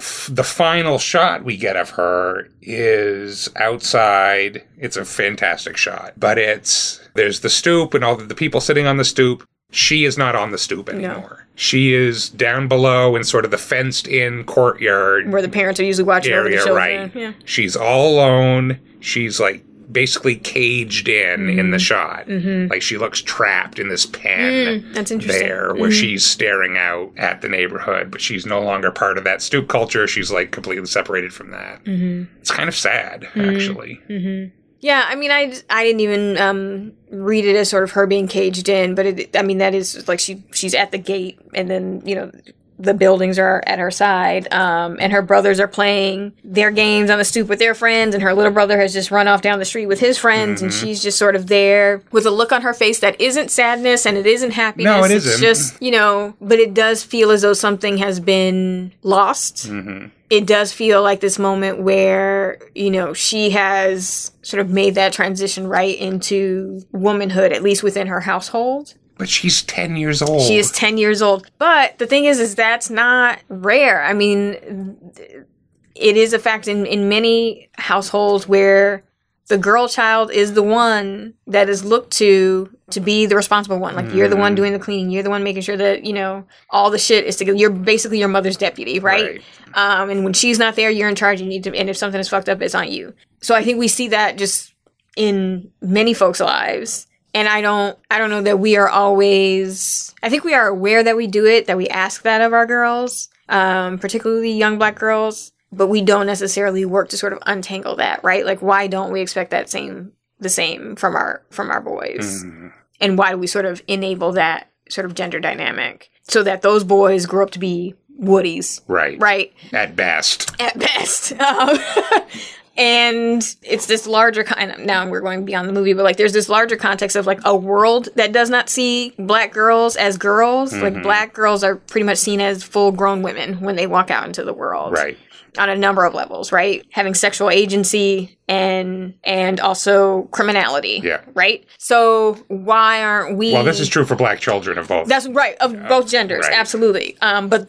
final shot we get of her is outside. It's a fantastic shot. But there's the stoop and all the people sitting on the stoop. She is not on the stoop anymore. No. She is down below in sort of the fenced-in courtyard. Where the parents are usually watching over the children. Right. Yeah. She's all alone. She's, like, basically caged in the shot. Mm-hmm. Like, she looks trapped in this pen that's interesting. There where she's staring out at the neighborhood, but she's no longer part of that stoop culture. She's, like, completely separated from that. Mm-hmm. It's kind of sad, actually. Mm-hmm. Yeah, I mean, I didn't even read it as sort of her being caged in, but it, I mean, that is, like, she's at the gate, and then, you know, the buildings are at her side, and her brothers are playing their games on the stoop with their friends, and her little brother has just run off down the street with his friends, and she's just sort of there with a look on her face that isn't sadness, and it isn't happiness. No, it isn't. It's just, you know, but it does feel as though something has been lost. Mm-hmm. It does feel like this moment where, you know, she has sort of made that transition right into womanhood, at least within her household. But she's 10 years old. She is 10 years old. But the thing is that's not rare. I mean, it is a fact in many households where the girl child is the one that is looked to be the responsible one. Like, you're the one doing the cleaning. You're the one making sure that, you know, all the shit is together. You're basically your mother's deputy, right? And when she's not there, you're in charge. You need to, and if something is fucked up, it's on you. So I think we see that just in many folks' lives. And I don't know that we are always, I think we are aware that we do it, that we ask that of our girls, particularly young Black girls, but we don't necessarily work to sort of untangle that, right? Like, why don't we expect the same from our boys? Mm. And why do we sort of enable that sort of gender dynamic so that those boys grow up to be Woodies? Right. Right? At best. And it's this larger now we're going beyond the movie, but, like, there's this larger context of, like, a world that does not see Black girls as girls. Mm-hmm. Like, Black girls are pretty much seen as full-grown women when they walk out into the world. Right. On a number of levels, right? Having sexual agency and also criminality. Yeah. Right? So why aren't we... Well, this is true for Black children of both. That's right. Of both genders. Right. Absolutely. But...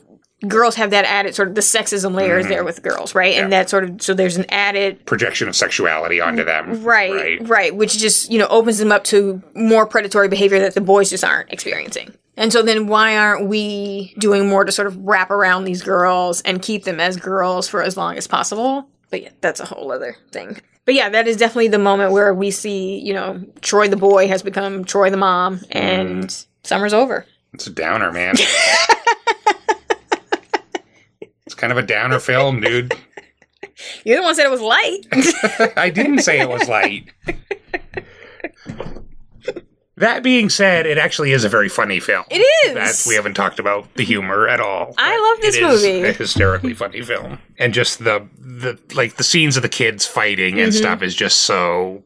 girls have that added sort of the sexism layer is there with girls, right? Yeah. And that sort of, so there's an added... projection of sexuality onto them. Right. Which just, you know, opens them up to more predatory behavior that the boys just aren't experiencing. And so then why aren't we doing more to sort of wrap around these girls and keep them as girls for as long as possible? But yeah, that's a whole other thing. But yeah, that is definitely the moment where we see, you know, Troy the boy has become Troy the mom, and summer's over. It's a downer, man. It's kind of a downer film, dude. You're the one who said it was light. I didn't say it was light. That being said, it actually is a very funny film. It is. We haven't talked about the humor at all. I love this movie. It is a hysterically funny film. And just the scenes of the kids fighting and stuff is just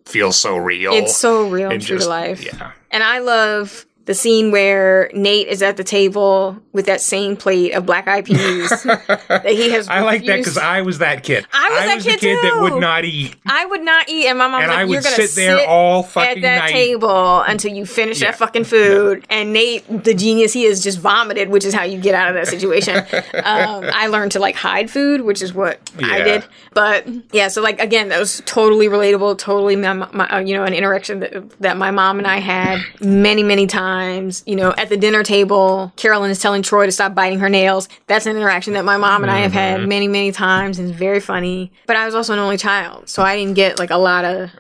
feels so real. It's so real and true to life. Yeah. And I love... the scene where Nate is at the table with that same plate of Black Eyed Peas that he has refused. I like that because I was that kid. I was the kid too. That would not eat. I would not eat, and my mom was like, "You're going to sit there all fucking night at that table until you finish that fucking food." Yeah. And Nate, the genius he is, just vomited, which is how you get out of that situation. I learned to like hide food, which is what I did. But yeah, so like again, that was totally relatable, totally an interaction that my mom and I had many, many times. You know, at the dinner table, Carolyn is telling Troy to stop biting her nails. That's an interaction that my mom and I have had many, many times, and it's very funny. But I was also an only child, so I didn't get like a lot of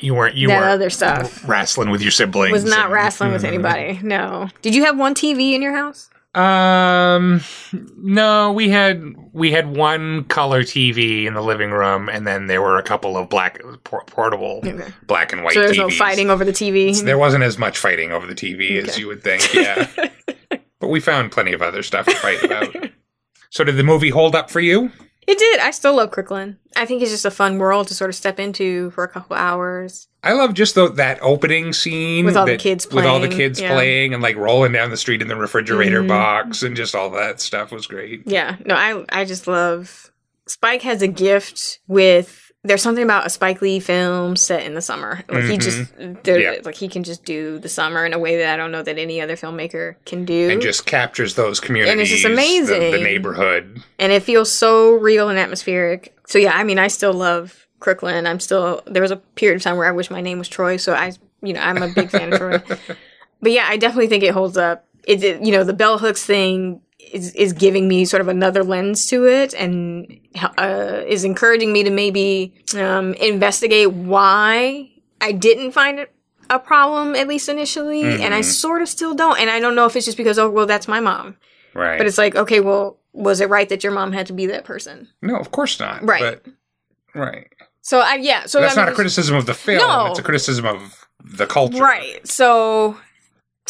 you weren't other stuff. Wrestling with your siblings. Was not wrestling with anybody. No. Did you have one TV in your house? No, we had one color TV in the living room, and then there were a couple of portable black and white TVs. So there was no fighting over the TV? So there wasn't as much fighting over the TV as you would think, yeah. But we found plenty of other stuff to fight about. So did the movie hold up for you? It did. I still love Crooklyn. I think it's just a fun world to sort of step into for a couple hours. I love just that opening scene. With all the kids playing and like rolling down the street in the refrigerator box, and just all that stuff was great. Yeah. No, I just love... Spike has a gift with... There's something about a Spike Lee film set in the summer. Like he can just do the summer in a way that I don't know that any other filmmaker can do. And just captures those communities. And it's just amazing. The neighborhood. And it feels so real and atmospheric. So yeah, I mean, I still love... Crooklyn. There was a period of time where I wish my name was Troy, so I'm a big fan of Troy. But yeah, I definitely think it holds up. It you know, the Bell Hooks thing is giving me sort of another lens to it, and is encouraging me to maybe investigate why I didn't find it a problem, at least initially, and I sort of still don't. And I don't know if it's just because, oh, well, that's my mom. Right. But it's like, okay, well, was it right that your mom had to be that person? No, of course not. Right. But, right. So, yeah. So that's not a criticism of the film. No. It's a criticism of the culture. Right. So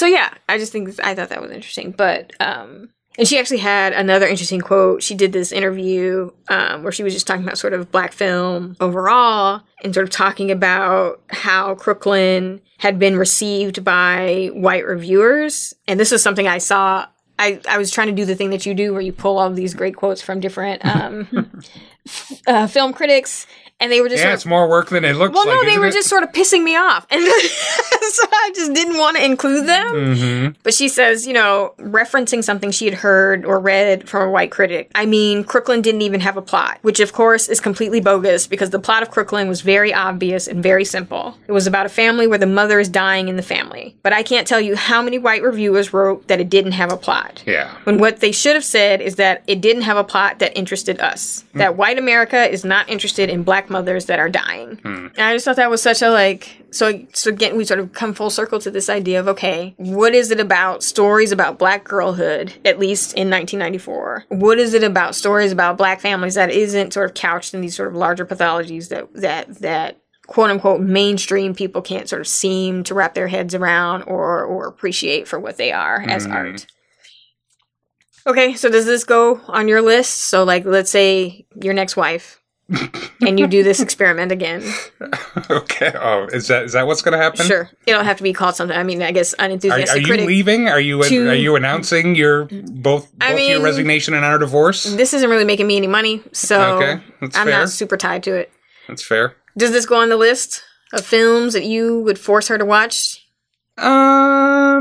yeah, I just think I thought that was interesting. But, and she actually had another interesting quote. She did this interview where she was just talking about sort of black film overall and sort of talking about how Crooklyn had been received by white reviewers. And this was something I saw. I was trying to do the thing that you do where you pull all these great quotes from different film critics. And they were just it's more work than it looks like. Well, no, they were just sort of pissing me off. And so I just didn't want to include them. Mm-hmm. But she says, you know, referencing something she had heard or read from a white critic. I mean, Crooklyn didn't even have a plot, which, of course, is completely bogus because the plot of Crooklyn was very obvious and very simple. It was about a family where the mother is dying in the family. But I can't tell you how many white reviewers wrote that it didn't have a plot. Yeah. When what they should have said is that it didn't have a plot that interested us. Mm. That white America is not interested in black mothers that are dying. Hmm. And I just thought that was such a, like, so again, we sort of come full circle to this idea of, okay, what is it about stories about black girlhood, at least in 1994? What is it about stories about black families that isn't sort of couched in these sort of larger pathologies that quote-unquote mainstream people can't sort of seem to wrap their heads around or appreciate for what they are as art? Okay, so does this go on your list? So, like, let's say your next wife... and you do this experiment again. Okay. Oh, is that what's going to happen? Sure. It'll have to be called something. I mean, I guess unenthusiastic. Are you critic leaving? Are you announcing your your resignation and our divorce? This isn't really making me any money, so okay. I'm not super tied to it. That's fair. Does this go on the list of films that you would force her to watch? I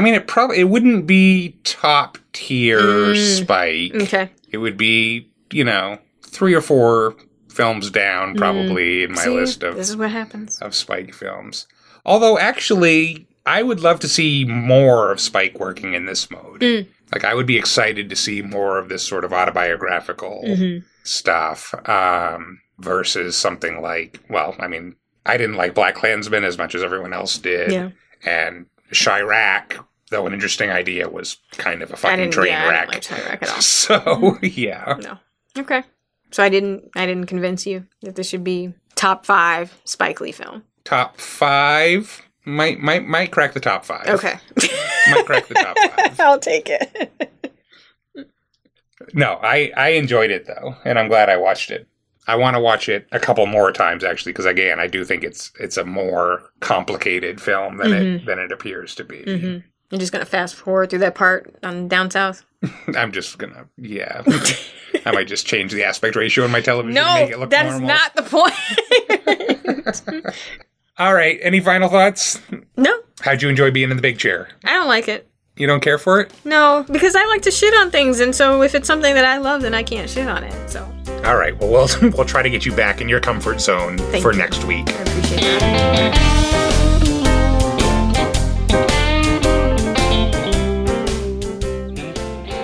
mean, it wouldn't be top tier Spike. Okay. It would be, you know, 3 or 4 films down, probably, in my list of... This is what happens. ...of Spike films. Although, actually, I would love to see more of Spike working in this mode. Mm. Like, I would be excited to see more of this sort of autobiographical stuff versus something like... Well, I mean, I didn't like BlacKkKlansman as much as everyone else did. Yeah. And Chirac... Though an interesting idea, was kind of a fucking train wreck. I didn't like Chirac at all. So, yeah. No. Okay. So I didn't convince you that this should be top 5 Spike Lee film. Top 5 might crack the top 5. Okay. Might crack the top 5. I'll take it. No, I enjoyed it though, and I'm glad I watched it. I want to watch it a couple more times actually, because again, I do think it's a more complicated film than it appears to be. Mm-hmm. You're just gonna fast forward through that part on Down South? I'm just gonna, yeah. I might just change the aspect ratio on my television to make it look normal. No, that's not the point. All right, any final thoughts? No. How'd you enjoy being in the big chair? I don't like it. You don't care for it? No, because I like to shit on things, and so if it's something that I love, then I can't shit on it, so. All right, well, we'll try to get you back in your comfort zone for next week. I appreciate that.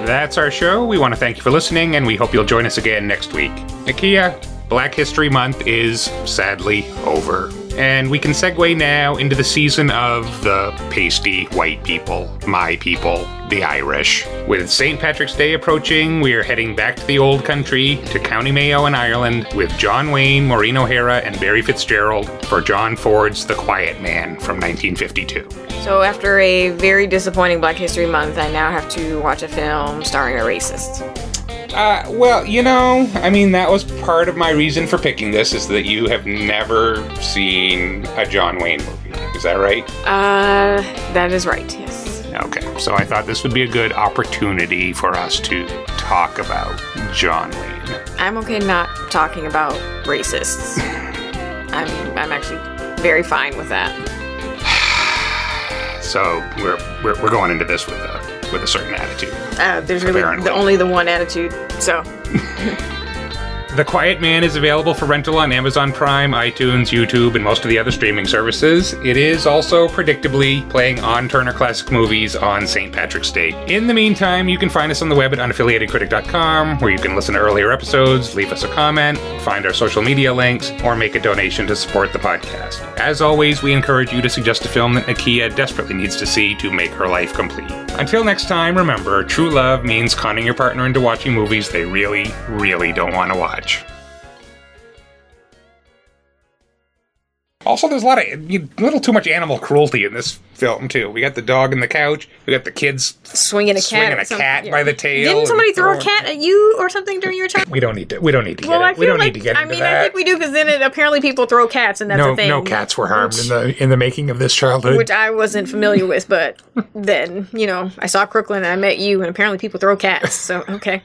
That's our show. We want to thank you for listening, and we hope you'll join us again next week. Nakia, Black History Month is sadly over. And we can segue now into the season of the pasty white people, my people, the Irish. With St. Patrick's Day approaching, we are heading back to the old country, to County Mayo in Ireland, with John Wayne, Maureen O'Hara, and Barry Fitzgerald for John Ford's The Quiet Man from 1952. So after a very disappointing Black History Month, I now have to watch a film starring a racist. Well, you know, I mean, that was part of my reason for picking this, is that you have never seen a John Wayne movie. Is that right? That is right, yes. Okay, so I thought this would be a good opportunity for us to talk about John Wayne. I'm okay not talking about racists. I'm actually very fine with that. So we're going into this with a certain attitude. There's apparently. Really only the one attitude, so. The Quiet Man is available for rental on Amazon Prime, iTunes, YouTube, and most of the other streaming services. It is also predictably playing on Turner Classic Movies on St. Patrick's Day. In the meantime, you can find us on the web at unaffiliatedcritic.com, where you can listen to earlier episodes, leave us a comment, find our social media links, or make a donation to support the podcast. As always, we encourage you to suggest a film that Nakia desperately needs to see to make her life complete. Until next time, remember, true love means conning your partner into watching movies they really, really don't want to watch. Also, there's a little too much animal cruelty in this film, too. We got the dog in the couch. We got the kids swinging a cat by the tail. Didn't somebody throw a cat at you or something during your time? We don't need to get into that. I think we do, because then apparently people throw cats, and that's a thing. No cats were harmed in the making of this childhood. Which I wasn't familiar with, but then, I saw Crooklyn, and I met you, and apparently people throw cats, so okay.